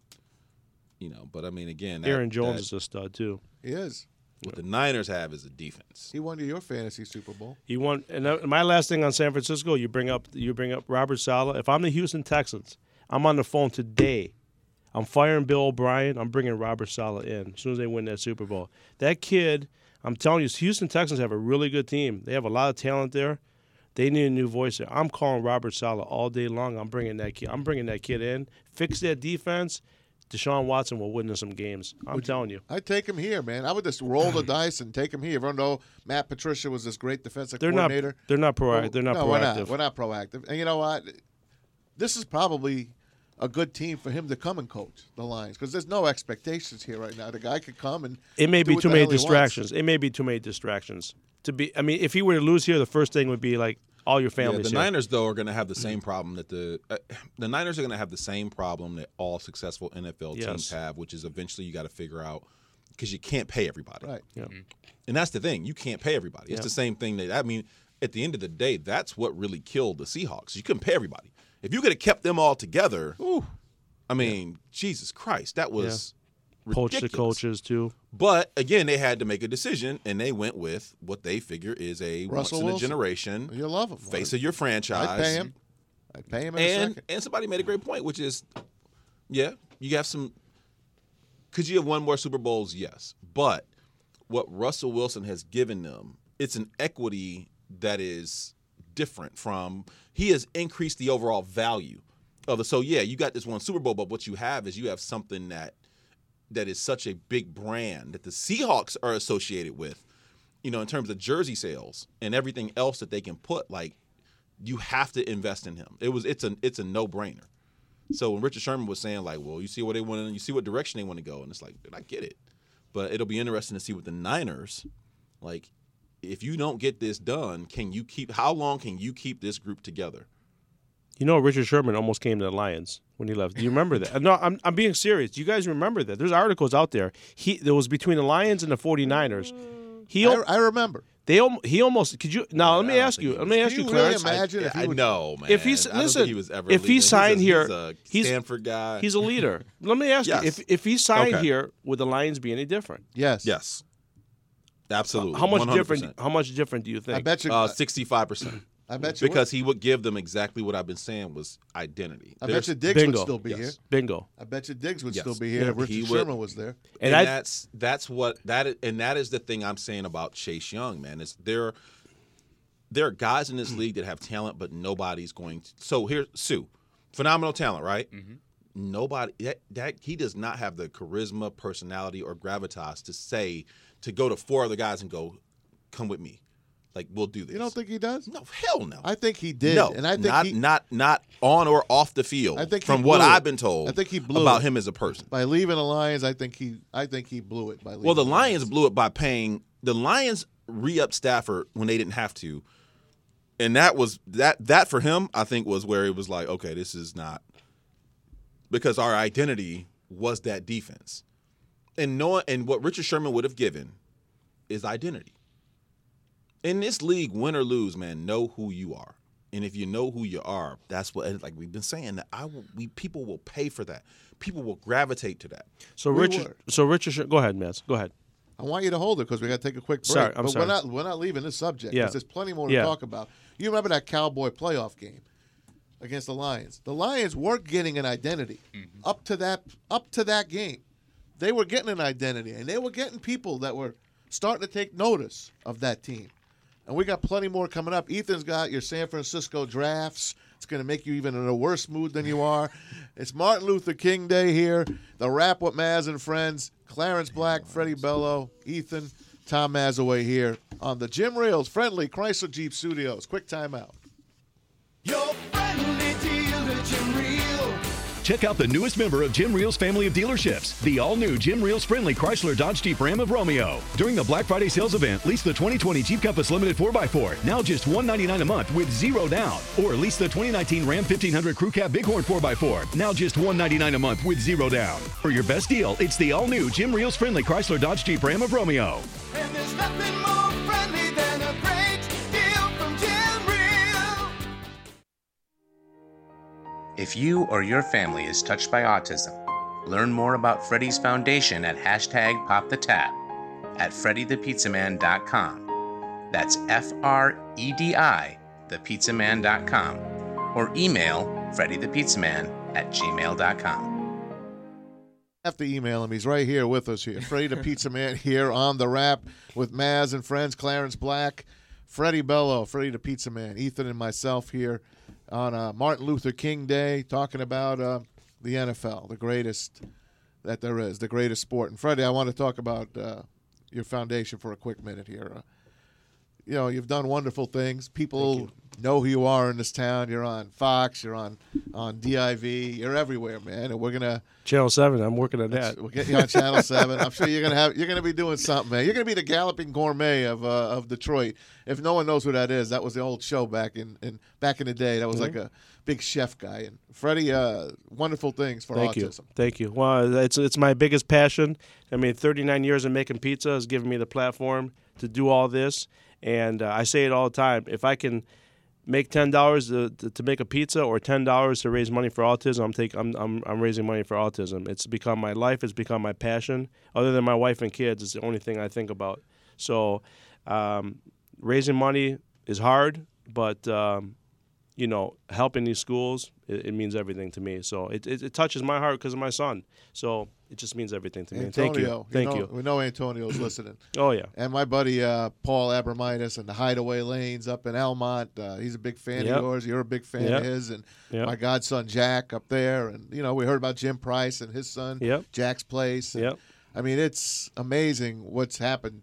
You know, but I mean, again, that, Aaron Jones that, is a stud too. He is. What yeah. the Niners have is a defense. He won your fantasy Super Bowl. He won. And that, my last thing on San Francisco, you bring up you bring up Robert Saleh. If I'm the Houston Texans, I'm on the phone today. I'm firing Bill O'Brien. I'm bringing Robert Saleh in as soon as they win that Super Bowl. That kid, I'm telling you, Houston Texans have a really good team. They have a lot of talent there. They need a new voice there. I'm calling Robert Saleh all day long. I'm bringing that kid. I'm bringing that kid in. Fix that defense. Deshaun Watson will win in some games. I'm would telling you. I'd take him here, man. I would just roll the dice and take him here. Everyone know Matt Patricia was this great defensive they're coordinator. Not, they're not proactive. They're not no, proactive. We're not, we're not proactive. And you know what? This is probably a good team for him to come and coach the Lions because there's no expectations here right now. The guy could come and it may be too many distractions. It may be too many distractions. To be, I mean, if he were to lose here, the first thing would be like all your family. Yeah, the here. Niners though are going to have the same problem that the uh, the Niners are going to have the same problem that all successful N F L yes. teams have, which is eventually you got to figure out because you can't pay everybody. Right. Yeah. Mm-hmm. And that's the thing, you can't pay everybody. It's yeah. the same thing that I mean. At the end of the day, that's what really killed the Seahawks. You couldn't pay everybody. If you could have kept them all together, ooh, I mean, yeah. Jesus Christ, that was. Yeah. Poached the coaches, too. But, again, they had to make a decision, and they went with what they figure is a once-in-a-generation you love him. face of your franchise. I'd pay him. I'd pay him in and, a second. And somebody made a great point, which is, yeah, you have some – could you have won more Super Bowls? Yes. But what Russell Wilson has given them, it's an equity that is different from – he has increased the overall value of it. So, yeah, you got this one Super Bowl, but what you have is you have something that – that is such a big brand that the Seahawks are associated with, you know, in terms of jersey sales and everything else that they can put, like you have to invest in him. It was it's a it's a no-brainer. So when Richard Sherman was saying like, well, you see what they want, you see what direction they want to go, and it's like, dude, I get it. But it'll be interesting to see with the Niners, like if you don't get this done, can you keep how long can you keep this group together? You know, Richard Sherman almost came to the Lions when he left. Do you remember that? No, I'm I'm being serious. Do you guys remember that? There's articles out there. He there was between the Lions and the 49ers. He I, I remember. They he almost could you now. Let me ask you. Let me ask you, Clarence. Can you really imagine if he would, I know, man. If he's listen, if he signed here, he's a Stanford guy. He's a leader. Let me ask you if if he signed here, would the Lions be any different? Yes. Yes. Absolutely. How much one hundred percent different? How much different do you think? I bet you sixty-five percent. I bet you because would. he would give them exactly what I've been saying was identity. I There's, bet you Diggs bingo. would still be yes. here. Bingo. I bet you Diggs would yes. still be here yeah, if Richard would. Sherman was there. And, and I, that's that's what that is, and that is the thing I'm saying about Chase Young, man. Is there there are guys in this league that have talent, but nobody's going to. So here's Sue, phenomenal talent, right? Mm-hmm. Nobody that, that he does not have the charisma, personality, or gravitas to say to go to four other guys and go, come with me. Like, we'll do this. You don't think he does? No, hell no. I think he did. No, and I think not, he, not, not on or off the field. I think from what it. I've been told I think he blew about it. him as a person. By leaving the Lions, I think he I think he blew it. by leaving Well, the, the Lions. Lions blew it by paying. The Lions re-upped Stafford when they didn't have to. And that was that that for him, I think, was where it was like, okay, this is not. Because our identity was that defense. And, no, and what Richard Sherman would have given is identity. In this league, win or lose, man, know who you are. And if you know who you are, that's what, like we've been saying, that I will, we people will pay for that. People will gravitate to that. So we Richard, were. so Richard, go ahead, Mads. Go ahead. I want you to hold it because we got to take a quick break. Sorry, I'm but sorry. we're not we're not leaving this subject because yeah. there's plenty more to yeah. talk about. You remember that Cowboy playoff game against the Lions? The Lions were getting an identity mm-hmm. up to that up to that game. They were getting an identity, and they were getting people that were starting to take notice of that team. And we got plenty more coming up. Ethan's got your San Francisco drafts. It's going to make you even in a worse mood than you are. It's Martin Luther King Day here. The Wrap with Maz and Friends. Clarence Black, Freddie Bello, Ethan, Tom Mazzoway here on the Jim Reels Friendly Chrysler Jeep Studios. Quick timeout. Your friendly dealer, Jim Reels. Check out the newest member of Jim Reels' family of dealerships, the all-new Jim Reels Friendly Chrysler Dodge Jeep Ram of Romeo. During the Black Friday sales event, lease the twenty twenty Jeep Compass Limited four by four, now just one hundred ninety-nine dollars a month with zero down. Or lease the twenty nineteen Ram fifteen hundred Crew Cab Bighorn four by four, now just one hundred ninety-nine dollars a month with zero down. For your best deal, it's the all-new Jim Reels Friendly Chrysler Dodge Jeep Ram of Romeo. And there's nothing more friendly than a great deal from Jim Reels. If you or your family is touched by autism, learn more about Freddie's Foundation at hashtag Pop the Tab at Freddy the Pizza Man dot com. That's F R E D I the pizza man dot com or email Freddy the Pizza Man at gmail dot com. Have to email him. He's right here with us here. Freddie the Pizza Man here on The Wrap with Maz and Friends, Clarence Black, Freddie Bello, Freddie the Pizza Man, Ethan and myself here on uh, Martin Luther King Day, talking about uh, the N F L, the greatest that there is, the greatest sport. And, Freddie, I want to talk about uh, your foundation for a quick minute here. Uh, you know, you've done wonderful things. People know who you are in this town. You're on Fox. You're on, on D I V. You're everywhere, man. And we're gonna Channel Seven. I'm working on that. We'll get you on Channel Seven. I'm sure you're gonna have. You're gonna be doing something, man. You're gonna be the Galloping Gourmet of uh, of Detroit. If no one knows who that is, that was the old show back in, in back in the day. That was mm-hmm. like a big chef guy. And Freddie, uh, wonderful things for Thank autism. You. Thank you. Well, it's it's my biggest passion. I mean, thirty-nine years of making pizza has given me the platform to do all this. And uh, I say it all the time. If I can make ten dollars to, to make a pizza or ten dollars to raise money for autism, I'm, take, I'm I'm I'm raising money for autism. It's become my life. It's become my passion. Other than my wife and kids, it's the only thing I think about. So um, raising money is hard, but, um, you know, helping these schools, it, it means everything to me. So it, it, it touches my heart because of my son. So it just means everything to me. Antonio, thank you. you thank know, you. We know Antonio's listening. Oh, yeah. And my buddy uh, Paul Abramitis and the Hideaway Lanes up in Almont, uh, he's a big fan yep. of yours. You're a big fan yep. of his. And yep. my godson Jack up there. And, you know, we heard about Jim Price and his son, yep. Jack's Place. And, yep. I mean, it's amazing what's happened,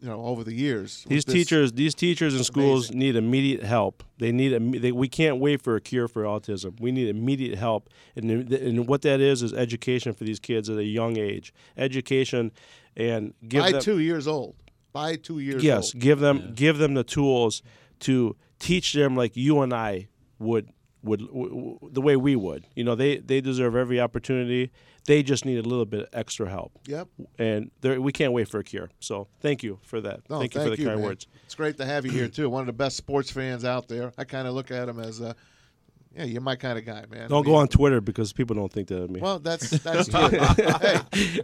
you know, over the years. These teachers, these teachers and schools need immediate help. They need. They, we can't wait for a cure for autism. We need immediate help, and and what that is is education for these kids at a young age. Education, and give by them, two years old. By two years. Yes, old. give them yeah. give them the tools to teach them like you and I would would w- w- the way we would. You know, they they deserve every opportunity. They just need a little bit of extra help. Yep. And we can't wait for a cure. So thank you for that. No, thank, thank you for the you, kind man. words. It's great to have you here, too. One of the best sports fans out there. I kind of look at him as a, yeah, you're my kind of guy, man. Don't I mean, go on Twitter because people don't think that of me. Well, that's that's Twitter. Hey,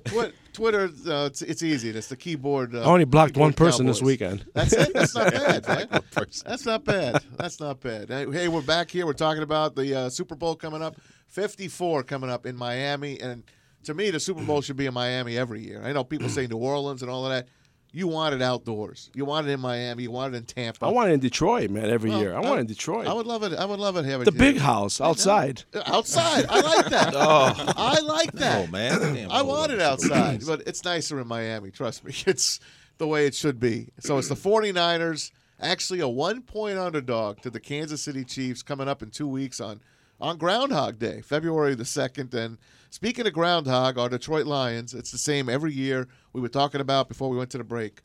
tw- Twitter, uh, it's, it's easy. That's the keyboard. Uh, I only blocked one person Cowboys. This weekend. That's it? That's not bad, man. That's not bad. That's not bad. Hey, we're back here. We're talking about the uh, Super Bowl coming up. fifty-four coming up in Miami, and to me, the Super Bowl should be in Miami every year. I know people say New Orleans and all of that. You want it outdoors. You want it in Miami. You want it in Tampa. I want it in Detroit, man, every well, year. I, I want it in Detroit. I would love it. I would love it here. The here. Big house outside. Outside. I like that. oh. I like that. Oh, man. Damn, I want it outside, but it's nicer in Miami. Trust me. It's the way it should be. So it's the forty-niners, actually a one-point underdog to the Kansas City Chiefs coming up in two weeks on On Groundhog Day, February the second. And speaking of Groundhog, our Detroit Lions, it's the same every year. We were talking about before we went to the break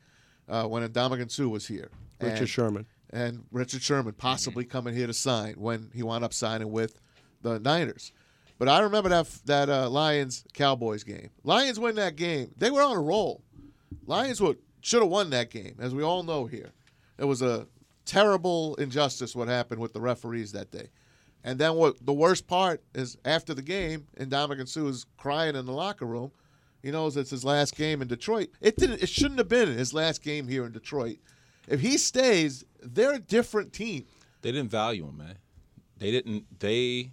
uh, when Ndamukong Suh was here. Richard and, Sherman. And Richard Sherman possibly coming here to sign when he wound up signing with the Niners. But I remember that that uh, Lions-Cowboys game. Lions win that game. They were on a roll. Lions would, should have won that game, as we all know here. It was a terrible injustice what happened with the referees that day. And then what the worst part is, after the game, and Ndamukong Suh is crying in the locker room. He knows it's his last game in Detroit. It didn't. It shouldn't have been his last game here in Detroit. If he stays, they're a different team. They didn't value him, man. They didn't. They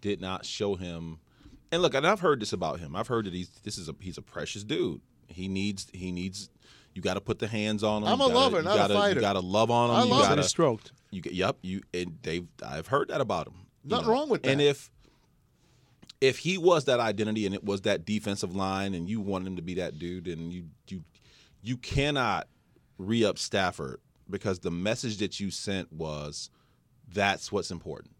did not show him. And look, and I've heard this about him. I've heard that he's this is a he's a precious dude. He needs he needs. You got to put the hands on him. I'm a gotta, lover, not gotta, a fighter. You got to love on him. I love him. He's stroked. You get yep. You and they've. I've heard that about him. Nothing you know? wrong with that. And if. If he was that identity and it was that defensive line and you wanted him to be that dude, and you you you cannot re-up Stafford, because the message that you sent was that's what's important.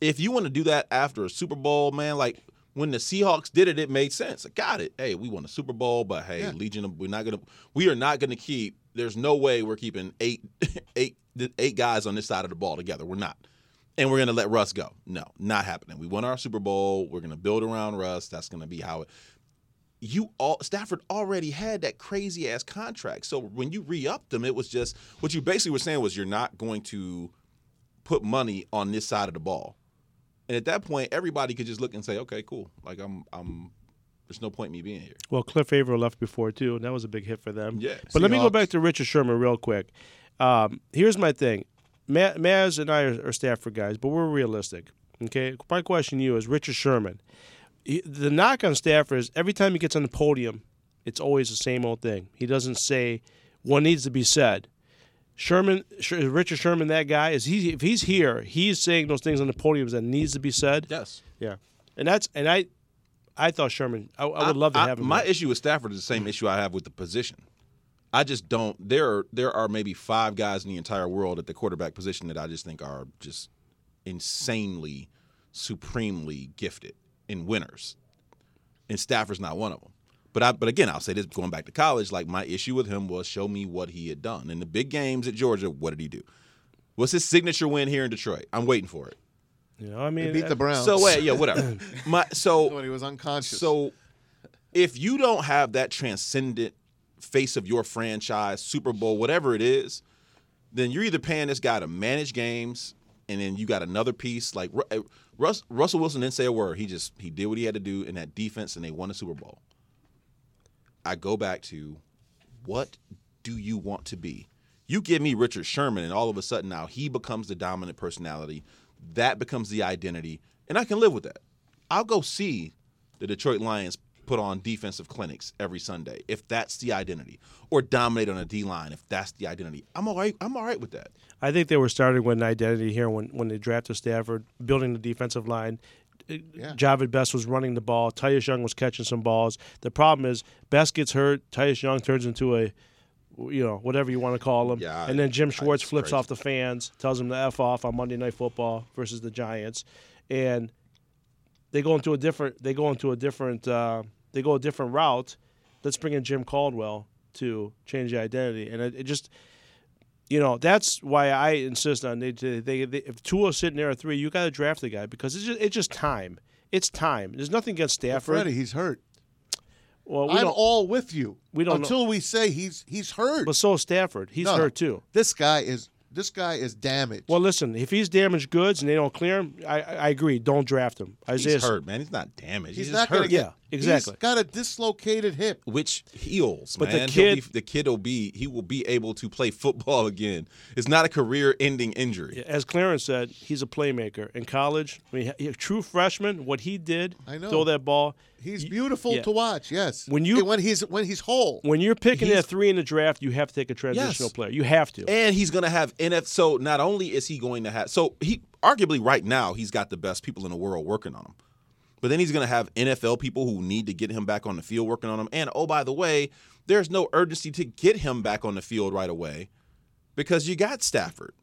If you want to do that after a Super Bowl, man, like when the Seahawks did it, it made sense. I got it. Hey, we won a Super Bowl, but hey, yeah. Legion, we're not gonna we are not gonna keep. There's no way we're keeping eight eight eight guys on this side of the ball together. We're not. And we're going to let Russ go. No, not happening. We won our Super Bowl. We're going to build around Russ. That's going to be how it – You all Stafford already had that crazy-ass contract. So when you re-upped him, it was just – what you basically were saying was you're not going to put money on this side of the ball. And at that point, everybody could just look and say, okay, cool. Like, I'm I'm – there's no point in me being here. Well, Cliff Averill left before, too, and that was a big hit for them. Yeah. But Seahawks. Let me go back to Richard Sherman real quick. Um, here's my thing. Maz and I are Stafford guys, but we're realistic, okay? My question to you is Richard Sherman. The knock on Stafford is every time he gets on the podium, it's always the same old thing. He doesn't say what needs to be said. Sherman, Richard Sherman, that guy, is he? If he's here, he's saying those things on the podiums that needs to be said? Yes. Yeah. And that's and I I thought Sherman, I, I would love to I, have him. My there. issue with Stafford is the same issue I have with the position. I just don't. There are there are maybe five guys in the entire world at the quarterback position that I just think are just insanely, supremely gifted and winners, and Stafford's not one of them. But I but again, I'll say this: going back to college, like my issue with him was show me what he had done in the big games at Georgia. What did he do? What's his signature win here in Detroit? I'm waiting for it. You know, I mean, they beat the Browns. So wait, yeah, whatever. My so when he was unconscious. So if you don't have that transcendent face of your franchise, Super Bowl, whatever it is, then you're either paying this guy to manage games, and then you got another piece. Like Russ, Russell Wilson didn't say a word. He just he did what he had to do in that defense, and they won the Super Bowl. I go back to, what do you want to be? You give me Richard Sherman, and all of a sudden now he becomes the dominant personality. That becomes the identity, and I can live with that. I'll go see the Detroit Lions put on defensive clinics every Sunday, if that's the identity, or dominate on a D-line if that's the identity. I'm all right. I'm all right with that. I think they were starting with an identity here when, when they drafted Stafford, building the defensive line. Yeah. Javid Best was running the ball. Tyus Young was catching some balls. The problem is Best gets hurt. Tyus Young turns into a, you know, whatever you want to call him. Yeah, and then Jim Schwartz flips off the fans, tells him to F off on Monday Night Football versus the Giants. And they go into a different – they go into a different uh, – they go a different route. Let's bring in Jim Caldwell to change the identity. And it, it just, you know, that's why I insist on they, they, they, they, if Tua's sitting there at three, you got to draft the guy, because it's just, it's just time. It's time. There's nothing against Stafford. Well, Freddie, he's hurt. Well, we I'm all with you. We don't until know. we say he's he's hurt. But so is Stafford. He's no, hurt too. This guy is this guy is damaged. Well, listen, if he's damaged goods and they don't clear him, I, I agree. Don't draft him. Isaiah he's hurt, man. He's not damaged. He's, he's just not hurt. Gonna get, yeah. Exactly. He's got a dislocated hip, which heals. But man. the kid, be, the kid will be, he will be able to play football again. It's not a career-ending injury. As Clarence said, he's a playmaker in college. I mean, a true freshman, what he did, I know. throw that ball. He's beautiful yeah. to watch. Yes, when you when he's when he's whole. When you're picking at three in the draft, you have to take a transitional yes. player. You have to, and he's going to have N F. So not only is he going to have, so he arguably right now he's got the best people in the world working on him. But then he's going to have N F L people who need to get him back on the field working on him. And, oh, by the way, there's no urgency to get him back on the field right away because you got Stafford.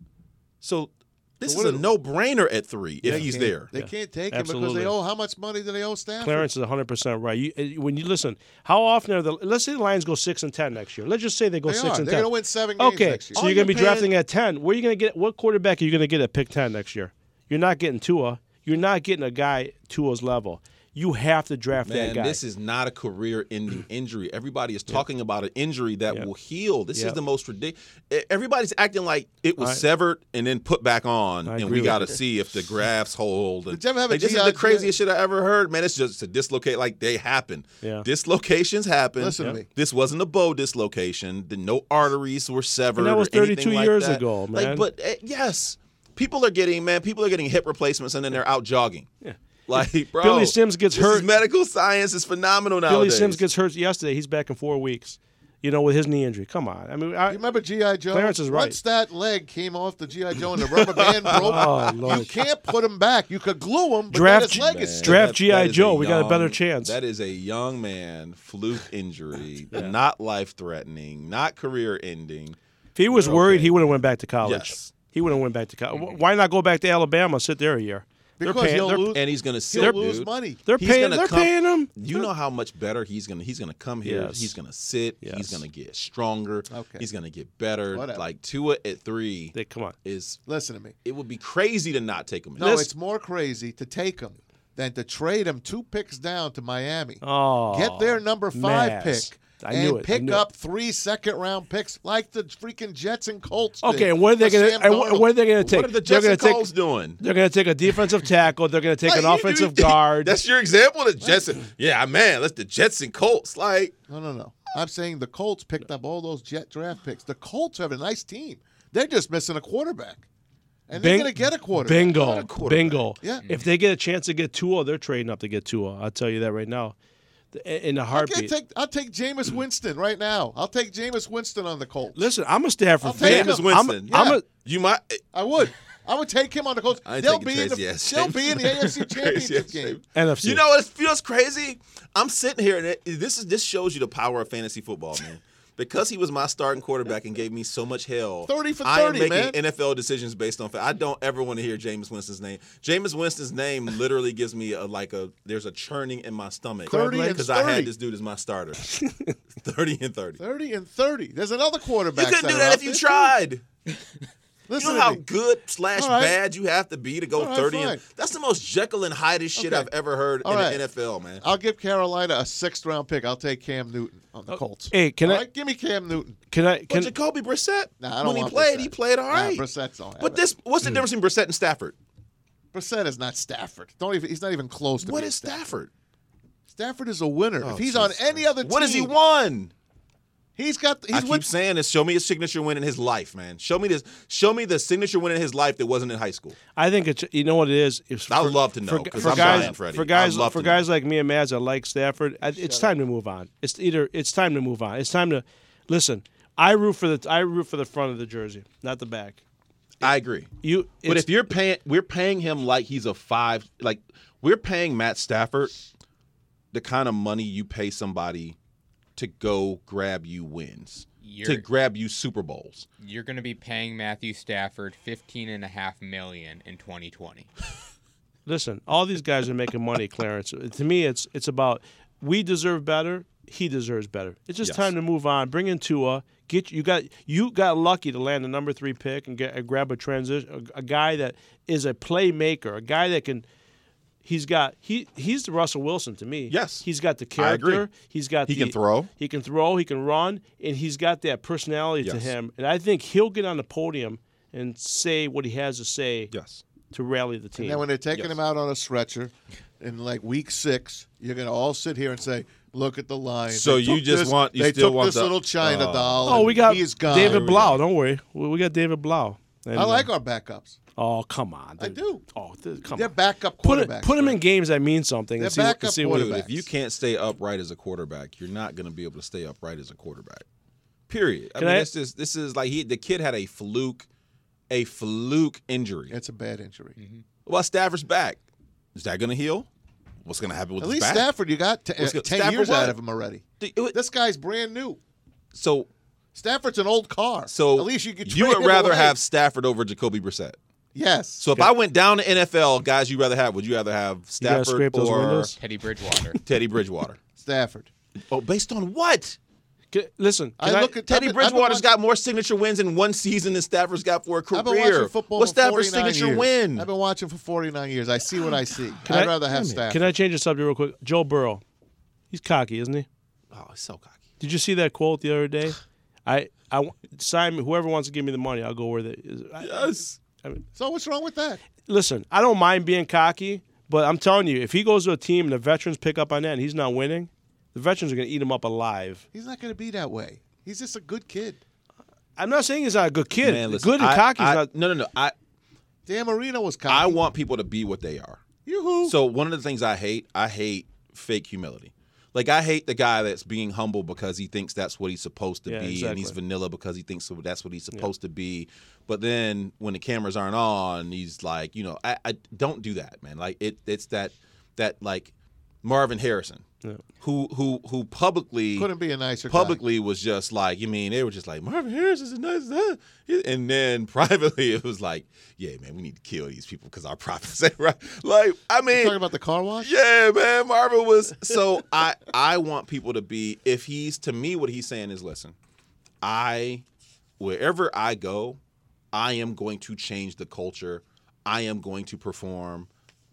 So this so is a no-brainer at three if he's there. They yeah. can't take Absolutely. him because they owe – how much money do they owe Stafford? Clarence is one hundred percent right. You, when you listen, how often are the – let's say the Lions go six and ten next year. Let's just say they go they six and ten. They're going to win seven games okay, next year. Okay, so you're going to be paying... drafting at ten. Where are you going to get – what quarterback are you going to get at pick ten next year? You're not getting Tua. You're not getting a guy Tua's level. you have to draft Man, that guy. This is not a career-ending injury. Everybody is talking yep. about an injury that yep. will heal. This yep. is the most ridiculous. Everybody's acting like it was I, severed and then put back on, I and we got to see if the grafts hold. And, Did you ever have like, a this G I is the craziest G I shit I ever heard. Man, it's just to dislocate. Like, they happen. Yeah. Dislocations happen. Listen yep. to me. This wasn't a bow dislocation. The, no arteries were severed. And that was thirty-two like years that. ago, man. Like, but, uh, yes. People are getting, man, people are getting hip replacements, and then they're out jogging. Yeah. Like, bro, Billy Sims gets hurt. Medical science is phenomenal nowadays. Billy Sims gets hurt yesterday. He's back in four weeks, you know, with his knee injury. Come on. I mean, I, you remember G I. Joe? Clarence is right. Once that leg came off the G I. Joe and the rubber band broke, oh, Lord. You can't put him back. You could glue him, but draft, his leg is Draft G I. Joe. Young, we got a better chance. That is a young man fluke injury, yeah. not life-threatening, not career-ending. If he was okay. worried, he would have went back to college. Yes. He would have went back to college. Why not go back to Alabama, sit there a year? Because paying, he'll lose, and he's going to lose money. They're he's paying. They're come, paying him. You know how much better he's going. He's going to come here. Yes. He's going to sit. Yes. He's going to get stronger. Okay. He's going to get better. Whatever. Like Tua at three. They, come on. Is listen to me. It would be crazy to not take him. In. No, listen. It's more crazy to take him than to trade him two picks down to Miami. Oh, get their number five mass. pick. I and knew it. pick I knew up it. three second-round picks like the freaking Jets and Colts did. Okay, and what are they going to What are they going to take? What are the Jets and Colts take, doing? They're going to take a defensive tackle. They're going to take like, an offensive you, guard. That's your example of the Jets. And, yeah, man, that's the Jets and Colts. Like, no, no, no. I'm saying the Colts picked up all those Jet draft picks. The Colts have a nice team. They're just missing a quarterback. And Bing, they're going to get a quarterback. Bingo. A quarterback. Bingo. Yeah. If they get a chance to get Tua, they're trading up to get Tua. I'll tell you that right now. In a heartbeat. Take, I'll take Jameis Winston right now. I'll take Jameis Winston on the Colts. Listen, I'm a Stafford fan. Jameis Winston. I'm, yeah. I'm a, you might. I would. I would take him on the Colts. They'll be in the, they'll be in the A F C Championship game. N F C. You know what feels crazy? I'm sitting here, and it, this is this shows you the power of fantasy football, man. Because he was my starting quarterback and gave me so much hell, thirty for thirty, I am making man. N F L decisions based on fact. I don't ever want to hear Jameis Winston's name. Jameis Winston's name literally gives me a like a there's a churning in my stomach because I had this dude as my starter. thirty and thirty. Thirty and thirty. There's another quarterback. You couldn't do that if you tried. Listen, you know how good slash right. bad you have to be to go right, thirty? And, that's the most Jekyll and Hyde shit okay. I've ever heard All in right. the N F L, man. I'll give Carolina a sixth-round pick. I'll take Cam Newton on the oh, Colts. Hey, can all I right? give me Cam Newton? Can I? Can, but Jacoby Brissett? Nah, I don't when want he played, Brissett. he played all right. Nah, Brissett's all right. But this, what's the difference between Brissett and Stafford? Brissett is not Stafford. Don't even. He's not even close to. What is Stafford? Stafford is a winner. Oh, if he's on any other team, what has he won? He's got. He's I keep win- saying this. Show me his signature win in his life, man. Show me this. Show me the signature win in his life that wasn't in high school. I think it's. You know what it is. It's I would love to know because I'm guys, dying, Freddie. For guys, for guys know. like me and Mads, I like Stafford. I, it's time up. to move on. It's either. It's time to move on. It's time to listen. I root for the. I root for the front of the jersey, not the back. It, I agree. You. But if you're paying, we're paying him like he's a five. Like we're paying Matt Stafford the kind of money you pay somebody to go grab you wins, you're, to grab you Super Bowls. You're going to be paying Matthew Stafford fifteen and a half million dollars in twenty twenty. Listen, all these guys are making money, Clarence. To me, it's it's about we deserve better. He deserves better. It's just yes. time to move on. Bring in Tua. Get you got you got lucky to land the number three pick and get uh, grab a transition a, a guy that is a playmaker, a guy that can. He's got he he's the Russell Wilson to me. Yes, he's got the character. I agree. He's got he the, can throw. He can throw. He can run, and he's got that personality yes. to him. And I think he'll get on the podium and say what he has to say. Yes. To rally the team. And then when they're taking yes. him out on a stretcher in like week six, you're gonna all sit here and say, "Look at the Lions." So you just this, want you they still took want this the, little China uh, doll. Oh, we got he's gone. David Blau. Don't worry, we got David Blau. Anyway. I like our backups. Oh, come on. Dude. I do. Oh, dude, come They're on. They're backup quarterbacks. Put, put them in games that mean something. They're and see, backup and see what quarterbacks. If you can't stay upright as a quarterback, you're not going to be able to stay upright as a quarterback. Period. Can I mean, I, it's just, this is like he, the kid had a fluke, a fluke injury. It's a bad injury. Mm-hmm. Well, Stafford's back. Is that going to heal? What's going to happen with At his back? At least Stafford, you got t- uh, ten Stafford years what? out of him already. Dude, it, this guy's brand new. So Stafford's an old car. So at least you could. You would rather away. have Stafford over Jacoby Brissett. Yes. So if okay. I went down to N F L, guys you rather have, would you rather have Stafford or Teddy Bridgewater? Teddy Bridgewater. Stafford. Oh, based on what? Listen, I look at, Teddy I've been, Bridgewater's watching, got more signature wins in one season than Stafford's got for a career. I've been watching football What's for Stafford's signature years? win? I've been watching for forty-nine years. I see what I see. Can I'd I, rather have Stafford. Can I change the subject real quick? Joe Burrow. He's cocky, isn't he? Oh, he's so cocky. Did you see that quote the other day? I, I, sign me, whoever wants to give me the money, I'll go where they Yes. I mean, so what's wrong with that? Listen, I don't mind being cocky, but I'm telling you, if he goes to a team and the veterans pick up on that and he's not winning, the veterans are going to eat him up alive. He's not going to be that way. He's just a good kid. I'm not saying he's not a good kid. Man, listen, good and I, cocky I, is not. No, no, no. I, Dan Marino was cocky. I want people to be what they are. Yoo-hoo. So one of the things I hate, I hate fake humility. Like, I hate the guy that's being humble because he thinks that's what he's supposed to yeah, be, exactly. and he's vanilla because he thinks that's what he's supposed yeah. to be. But then when the cameras aren't on, he's like, you know, I, I don't do that, man. Like, it, it's that, that like, Marvin Harrison, yeah. who who who publicly couldn't be a nicer publicly guy. Was just like, you mean, they were just like, Marvin Harrison's a nice guy. And then privately it was like, yeah, man, we need to kill these people because our profits ain't right. Like, I mean. You're talking about the car wash? Yeah, man, Marvin was. So I, I want people to be, if he's, to me, what he's saying is, listen, I, wherever I go, I am going to change the culture. I am going to perform.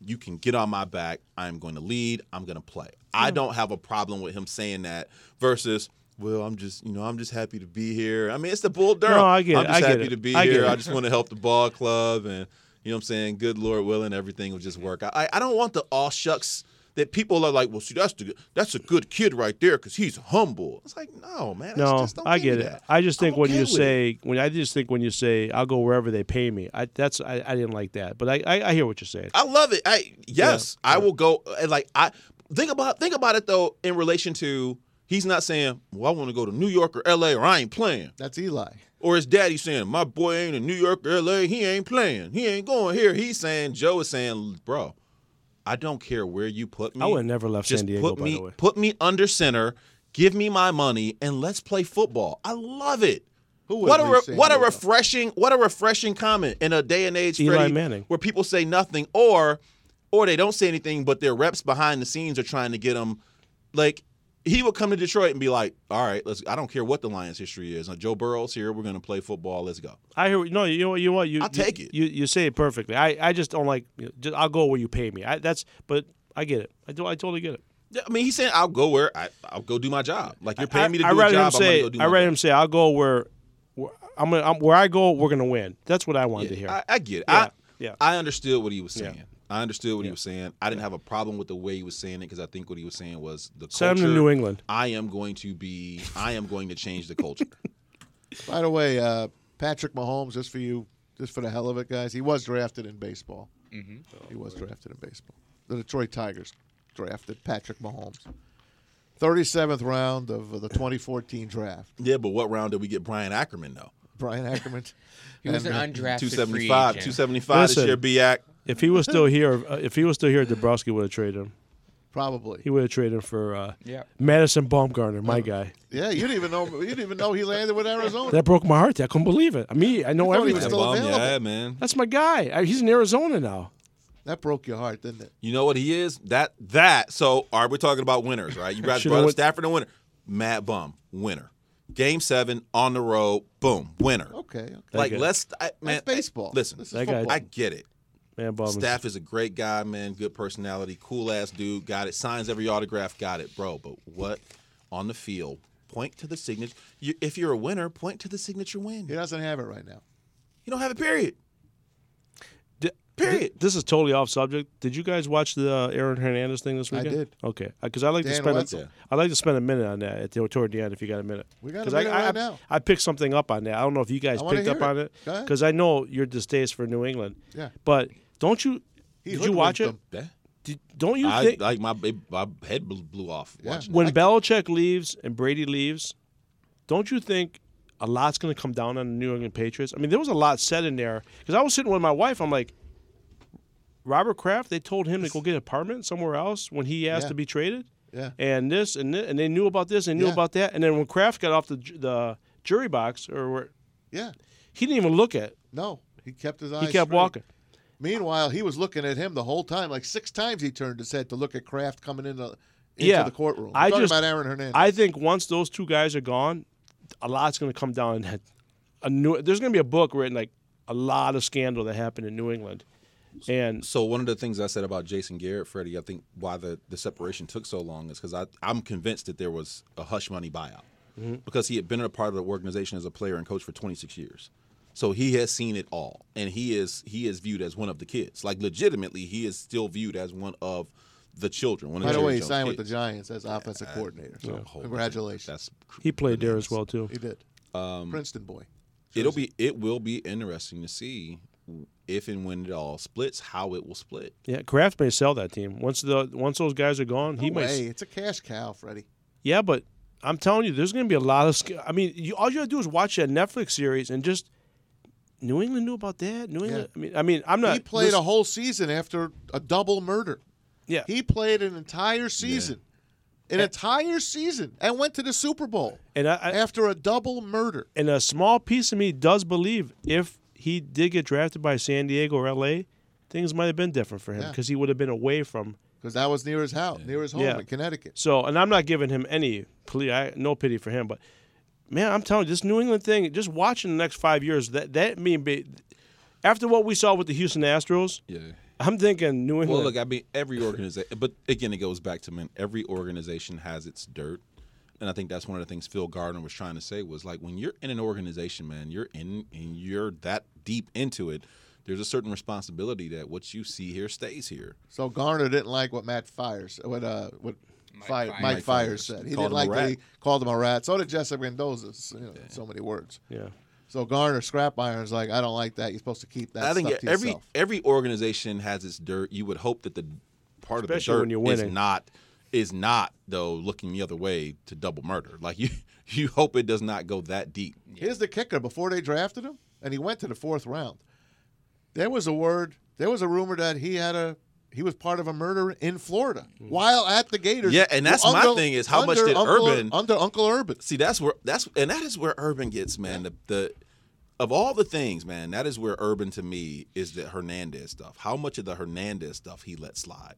You can get on my back. I'm going to lead. I'm going to play. I don't have a problem with him saying that versus, well, I'm just, you know, I'm just happy to be here. I mean, it's the Bull Durham. No, I get I'm just it. I happy to be I here. I just want to help the ball club. And, you know what I'm saying, good Lord willing, everything will just work. I, I don't want the all shucks that people are like, well, see, that's the, that's a good kid right there because he's humble. It's like, no, man. No, I, just don't I get it. That. I just think I'm when okay you say, when I just think when you say, I'll go wherever they pay me. I that's I, I didn't like that, but I, I I hear what you're saying. I love it. I yes, yeah, I yeah. will go. And like I think about think about it though in relation to he's not saying, well, I want to go to New York or L A or I ain't playing. That's Eli. Or his daddy saying, my boy ain't in New York or L A. He ain't playing. He ain't going here. He's saying Joe is saying, bro. I don't care where you put me. I would have never left Just San Diego, put me, by the way. Put me under center, give me my money, and let's play football. I love it. Who what a re- what a refreshing what a refreshing comment in a day and age, Eli Freddie, Manning. Where people say nothing or or they don't say anything, but their reps behind the scenes are trying to get them. Like, he would come to Detroit and be like, all right, let's, I don't care what the Lions' history is. Now, Joe Burrow's here. We're going to play football. Let's go. I hear no, you know what you want. You, I'll you, take it. You you say it perfectly. I, I just don't like you know, just, I'll go where you pay me. I, that's but I get it. I do. I totally get it. Yeah, I mean, he's saying I'll go where I, I'll go do my job. Like, you're paying I, me to I, do I a job. Say, I'm go do my I read job. him say I'll go where, where I'm gonna I'm, where I go. We're gonna win. That's what I wanted yeah, to hear. I, I get it. Yeah, I yeah. I understood what he was saying. Yeah. I understood what yeah. he was saying. I didn't have a problem with the way he was saying it because I think what he was saying was the culture. Send him to New England. I am going to be. I am going to change the culture. By the way, uh, Patrick Mahomes, just for you, just for the hell of it, guys, he was drafted in baseball. Mm-hmm. Oh, he was boy. drafted in baseball. The Detroit Tigers drafted Patrick Mahomes, thirty-seventh round of the twenty fourteen draft. Yeah, but what round did we get Brian Ackerman though? Brian Ackerman. He was an undrafted two seventy-five, free agent. two seventy-five Listen, this year, B A C. If he was still here, uh, if he was still here, Dabrowski would have traded him. Probably. He would have traded him for uh, yeah. Madison Bumgarner, my uh, guy. Yeah, you didn't even know. You didn't even know he landed with Arizona. That broke my heart. I couldn't believe it. I mean, I know you everything. He was still available. Yeah, man. That's my guy. I, he's in Arizona now. That broke your heart, didn't it? You know what he is? That that. So, are we talking about winners, right? You guys brought up Stafford and winner. Matt Bum, winner. Game seven on the road. Boom, winner. Okay. okay. Like let's I, man. That's baseball. Listen, this is football. I get it. Man, Staff is a great guy, man. Good personality, cool ass dude. Got it. Signs every autograph. Got it, bro. But what on the field? Point to the signature. You, if you're a winner, point to the signature win. He doesn't have it right now. You don't have it. Period. D- period. This is totally off subject. Did you guys watch the uh, Aaron Hernandez thing this weekend? I did. Okay, because I like Dan to spend. I like to spend a minute on that at the, toward the end. If you got a minute, we got a minute I, right I, now. I picked something up on that. I don't know if you guys picked up it. on it because I know your distaste for New England. Yeah, but. Don't you? He did you watch it? Did, don't you I, think? Like my, my head blew off. Yeah. Watching when it. Belichick leaves and Brady leaves, don't you think a lot's going to come down on the New England Patriots? I mean, there was a lot said in there because I was sitting with my wife. I'm like, Robert Kraft. They told him to go get an apartment somewhere else when he asked yeah. to be traded. Yeah. And this and this, and they knew about this and knew yeah. about that. And then when Kraft got off the the jury box or yeah, he didn't even look at. No, he kept his eyes. He kept straight. walking. Meanwhile, he was looking at him the whole time. Like six times he turned his head to look at Kraft coming in the, into yeah, the courtroom. I'm I talking just, about Aaron Hernandez. I think once those two guys are gone, a lot's going to come down. That a new, there's going to be a book written, like a lot of scandal that happened in New England. And so one of the things I said about Jason Garrett, Freddie, I think why the, the separation took so long is because I'm convinced that there was a hush money buyout mm-hmm. because he had been a part of the organization as a player and coach for twenty-six years. So he has seen it all, and he is he is viewed as one of the kids. Like, legitimately, he is still viewed as one of the children. One of By the way, he signed kids. with the Giants as offensive uh, coordinator. So yeah. Congratulations. That's he played there as well, too. He did. Um, Princeton boy. It'll be, it will be interesting to see if and when it all splits, how it will split. Yeah, Kraft may sell that team. Once the once those guys are gone, no he way. might. It's a cash cow, Freddie. Yeah, but I'm telling you, there's going to be a lot of – I mean, you, all you got to do is watch that Netflix series and just – New England knew about that. New England. Yeah. I mean, I mean, I'm not. He played listen. a whole season after a double murder. Yeah, he played an entire season, yeah. an and, entire season, and went to the Super Bowl. And I, I, after a double murder. And a small piece of me does believe if he did get drafted by San Diego or L A, things might have been different for him because yeah. he would have been away from. Because that was near his house, yeah. near his home yeah. in Connecticut. So, and I'm not giving him any plea, no pity for him, but. Man, I'm telling you, this New England thing, just watching the next five years, that that mean be, after what we saw with the Houston Astros, yeah. I'm thinking New England. Well, look, I mean, every organization, but again, it goes back to, man, every organization has its dirt. And I think that's one of the things Phil Gardner was trying to say was, like, when you're in an organization, man, you're in and you're that deep into it, there's a certain responsibility that what you see here stays here. So Garner didn't like what Matt Fires, what, uh, what, Mike, Fire, Mike, Mike Fires said. He didn't like that he called him a rat. So did Jessica Mendoza. You know, yeah. So many words. Yeah. So Garner Scrap Iron's like, I don't like that. You're supposed to keep that I think stuff to every, yourself. Every organization has its dirt. You would hope that the part Especially of the dirt is not, is not, though, looking the other way to double murder. Like, you, you hope it does not go that deep. Here's the kicker. Before they drafted him, and he went to the fourth round, there was a word, there was a rumor that he had a, he was part of a murder in Florida while at the Gators. Yeah, and that's under, my thing is how much did Uncle, Urban under Uncle Urban. See, that's where that's and that is where Urban gets, man. The, the of all the things, man, that is where Urban to me is the Hernandez stuff. How much of the Hernandez stuff he let slide?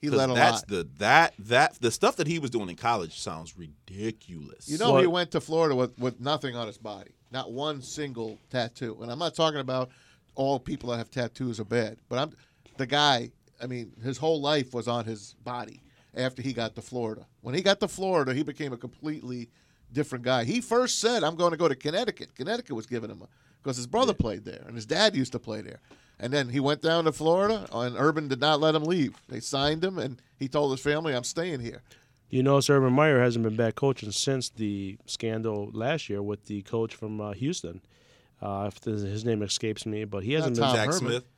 He let a that's lot. The that that the stuff that he was doing in college sounds ridiculous. You know, what? He went to Florida with, with nothing on his body, not one single tattoo. And I'm not talking about all people that have tattoos are bad, but I'm the guy. I mean, his whole life was on his body after he got to Florida. When he got to Florida, he became a completely different guy. He first said, I'm going to go to Connecticut. Connecticut was giving him a – because his brother played there, and his dad used to play there. And then he went down to Florida, and Urban did not let him leave. They signed him, and he told his family, I'm staying here. You know, Urban Meyer hasn't been back coaching since the scandal last year with the coach from uh, Houston. Uh, if his name escapes me, but he hasn't Not been – Tom Jack Smith.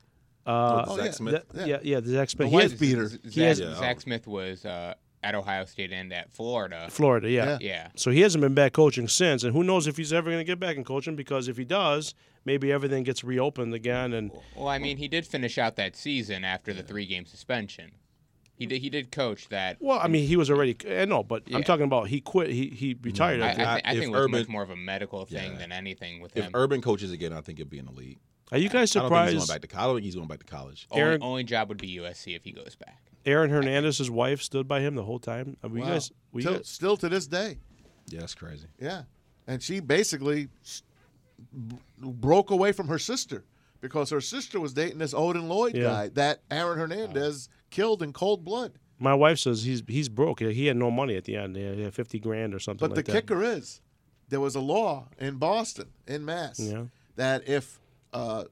Uh, oh, Zach yeah, Smith. That, yeah, yeah, the Zach Smith. The he has beater. Zach, he has, yeah. Zach Smith was uh, at Ohio State and at Florida. Florida, yeah. yeah, yeah. So he hasn't been back coaching since, and who knows if he's ever going to get back in coaching? Because if he does, maybe everything gets reopened again. And well, I mean, he did finish out that season after the three-game suspension. He did. He did coach that. Well, I mean, he was already. I know, but yeah. I'm talking about he quit. He he retired. No, I, I, th- I think it was Urban, much more of a medical thing yeah. than anything with if him. If Urban coaches again, I think he'll be in the league. Are you guys surprised? I don't think he's going back to college. He's going back to college. Aaron, only, only job would be U S C if he goes back. Aaron Hernandez's wife stood by him the whole time. Are we wow. guys, we still, guys? Still to this day. Yeah, that's crazy. Yeah. And she basically b- broke away from her sister because her sister was dating this Odin Lloyd yeah. guy that Aaron Hernandez wow. killed in cold blood. My wife says he's he's broke. He had no money at the end. He had fifty grand or something but like that. But the kicker is there was a law in Boston, in Mass, yeah. that if – Uh,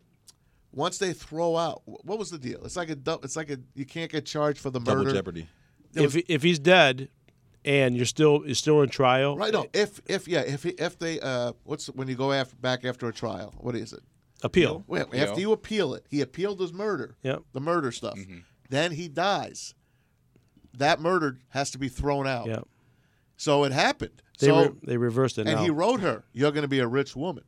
once they throw out, what was the deal? It's like a, it's like a, you can't get charged for the murder. Double jeopardy. There if was, if he's dead, and you're still you're still in trial. Right. No. If if yeah. If if they uh, what's when you go after back after a trial? What is it? Appeal. You know, appeal. After you appeal it, he appealed his murder. Yep. The murder stuff. Mm-hmm. Then he dies. That murder has to be thrown out. Yep. So it happened. They so, re- they reversed it. And now. He wrote her, "You're going to be a rich woman."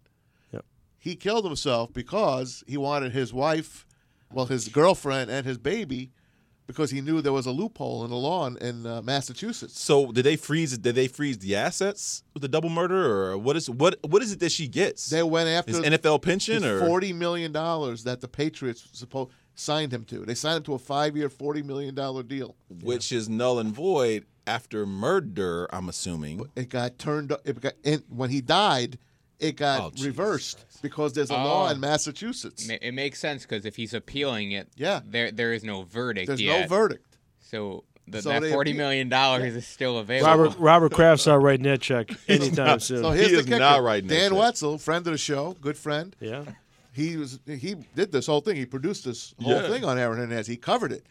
He killed himself because he wanted his wife, well, his girlfriend and his baby, because he knew there was a loophole in the law in, in uh, Massachusetts. So did they freeze? Did they freeze the assets with the double murder, or what is what what is it that she gets? They went after his N F L pension, his or forty million dollars that the Patriots supposed signed him to. They signed him to a five-year, forty million dollar deal, which yeah. is null and void after murder, I'm assuming. It got turned up. It got, and when he died, it got oh, reversed Jesus. because there's a oh. law in Massachusetts. It makes sense because if he's appealing it, yeah. there there is no verdict There's yet. no verdict. So... The, so that forty million dollars is still available. Robert, Robert Kraft's not writing that check anytime not, soon. So here's he the is kicker. not writing Dan that Wetzel, friend of the show, good friend. Yeah, he was. He did this whole thing. He produced this whole yeah. thing on Aaron Hernandez. He covered it.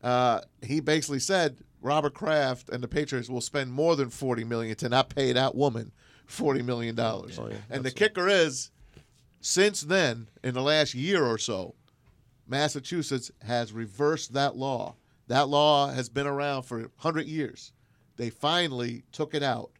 Uh, he basically said Robert Kraft and the Patriots will spend more than forty million dollars to not pay that woman forty million dollars. Oh, yeah. And That's the kicker is, since then, in the last year or so, Massachusetts has reversed that law. That law has been around for one hundred years. They finally took it out,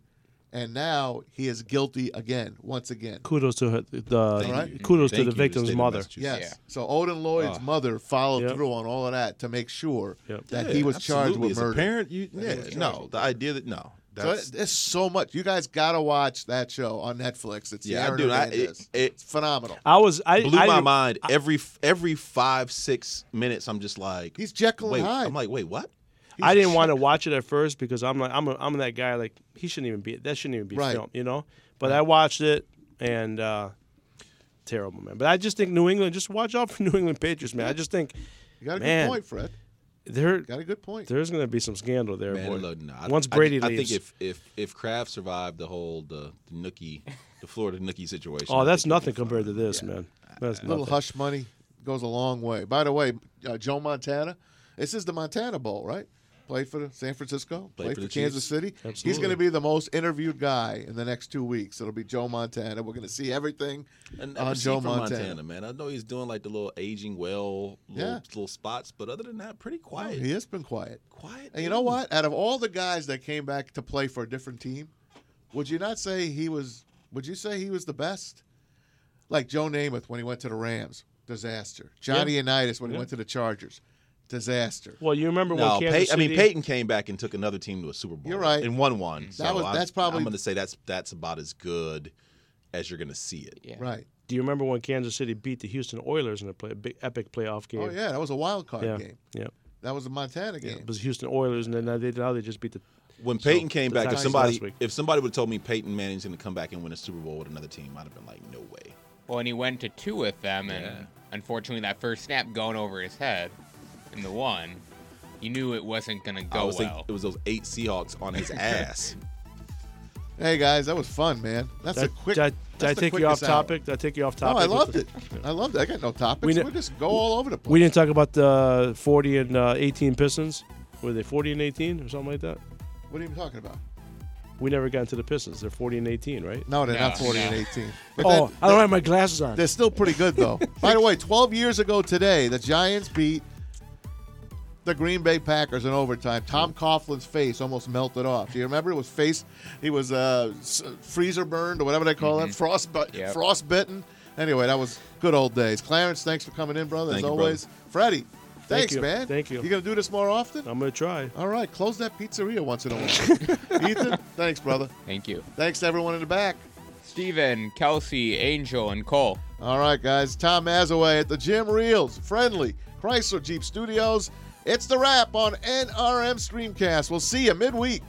and now he is guilty again, once again. Kudos to her, the right? kudos Thank to the victim's mother. Yes. Yeah. So Odin Lloyd's uh, mother followed yep. through on all of that to make sure yep. that yeah, he was absolutely. charged with As murder. As a parent, you, yeah, no, the idea that no. That's, so there's so much. You guys gotta watch that show on Netflix. It's yeah, I do. I, it, it's phenomenal. I was I blew I, my I, mind I, every every five six minutes. I'm just like he's Jekyll and Hyde. I'm like, wait, what? He's I didn't want to watch it at first because I'm like I'm a, I'm that guy like he shouldn't even be that shouldn't even be right. filmed, you know. But right. I watched it and uh, terrible, man. But I just think New England. Just watch out for New England Patriots, man. I just think you got a man, good point, Fred. There, got a good point. There's going to be some scandal there, man, boy. Look, no, I, Once Brady I, I leaves. I think if, if if Kraft survived the whole the, the nookie, the Florida nookie situation. Oh, that's nothing compared fun. to this, yeah. man. That's a little nothing. hush money goes a long way. By the way, uh, Joe Montana, this is the Montana Bowl, right? Played for San Francisco, played, played for, for Kansas City. Absolutely. He's going to be the most interviewed guy in the next two weeks. It'll be Joe Montana. We're going to see everything on Joe Montana. Montana. Man, I know he's doing like the little aging well, little, yeah. little spots, but other than that, pretty quiet. No, he has been quiet. Quiet. And you know what? Out of all the guys that came back to play for a different team, would you not say he was? Would you say he was the best? Like Joe Namath when he went to the Rams, disaster. Johnny yeah. Unitas when yeah. he went to the Chargers. Disaster. Well, you remember no, when Kansas Pey- City... I mean, Peyton came back and took another team to a Super Bowl. You're right. And won one. So that was, that's I'm, probably... I'm going to say that's that's about as good as you're going to see it. Yeah. Right. Do you remember when Kansas City beat the Houston Oilers in a, play, a big epic playoff game? Oh, yeah. That was a wild card yeah. game. Yeah. That was a Montana game. Yeah, it was Houston Oilers, and then now they, now they just beat the... When Peyton so, came back, if somebody if somebody would have told me Peyton Manning's going to come back and win a Super Bowl with another team, I'd have been like, no way. Well, and he went to two with them, and yeah. unfortunately that first snap going over his head... In the one, you knew it wasn't going to go I was well. It was those eight Seahawks on his ass. Hey, guys, that was fun, man. That's that, a quick... That, did I take you off topic? Hour. Did I take you off topic? No, I loved it. I loved it. I got no topics. We, we just go all over the place. We didn't talk about the forty and uh, eighteen Pistons. Were they forty and eighteen or something like that? What are you talking about? We never got into the Pistons. They're forty and eighteen, right? No, they're no, not forty no. and eighteen. But oh, that, I don't have my glasses on. They're still pretty good, though. By the way, twelve years ago today, the Giants beat... the Green Bay Packers in overtime. Tom Coughlin's face almost melted off. Do you remember? It was face. He was uh, freezer burned or whatever they call mm-hmm. it. Frost, yep. frostbitten. Anyway, that was good old days. Clarence, thanks for coming in, brother. Thank as you, always, brother. Freddie, thanks, Thank you. man. Thank you. You gonna do this more often? I'm gonna try. All right, close that pizzeria once in a while. Ethan, thanks, brother. Thank you. Thanks to everyone in the back. Steven, Kelsey, Angel, and Cole. All right, guys. Tom Mazzoway at the Jim Reels, Friendly Chrysler Jeep Studios. It's the wrap on N R M Streamcast. We'll see you midweek.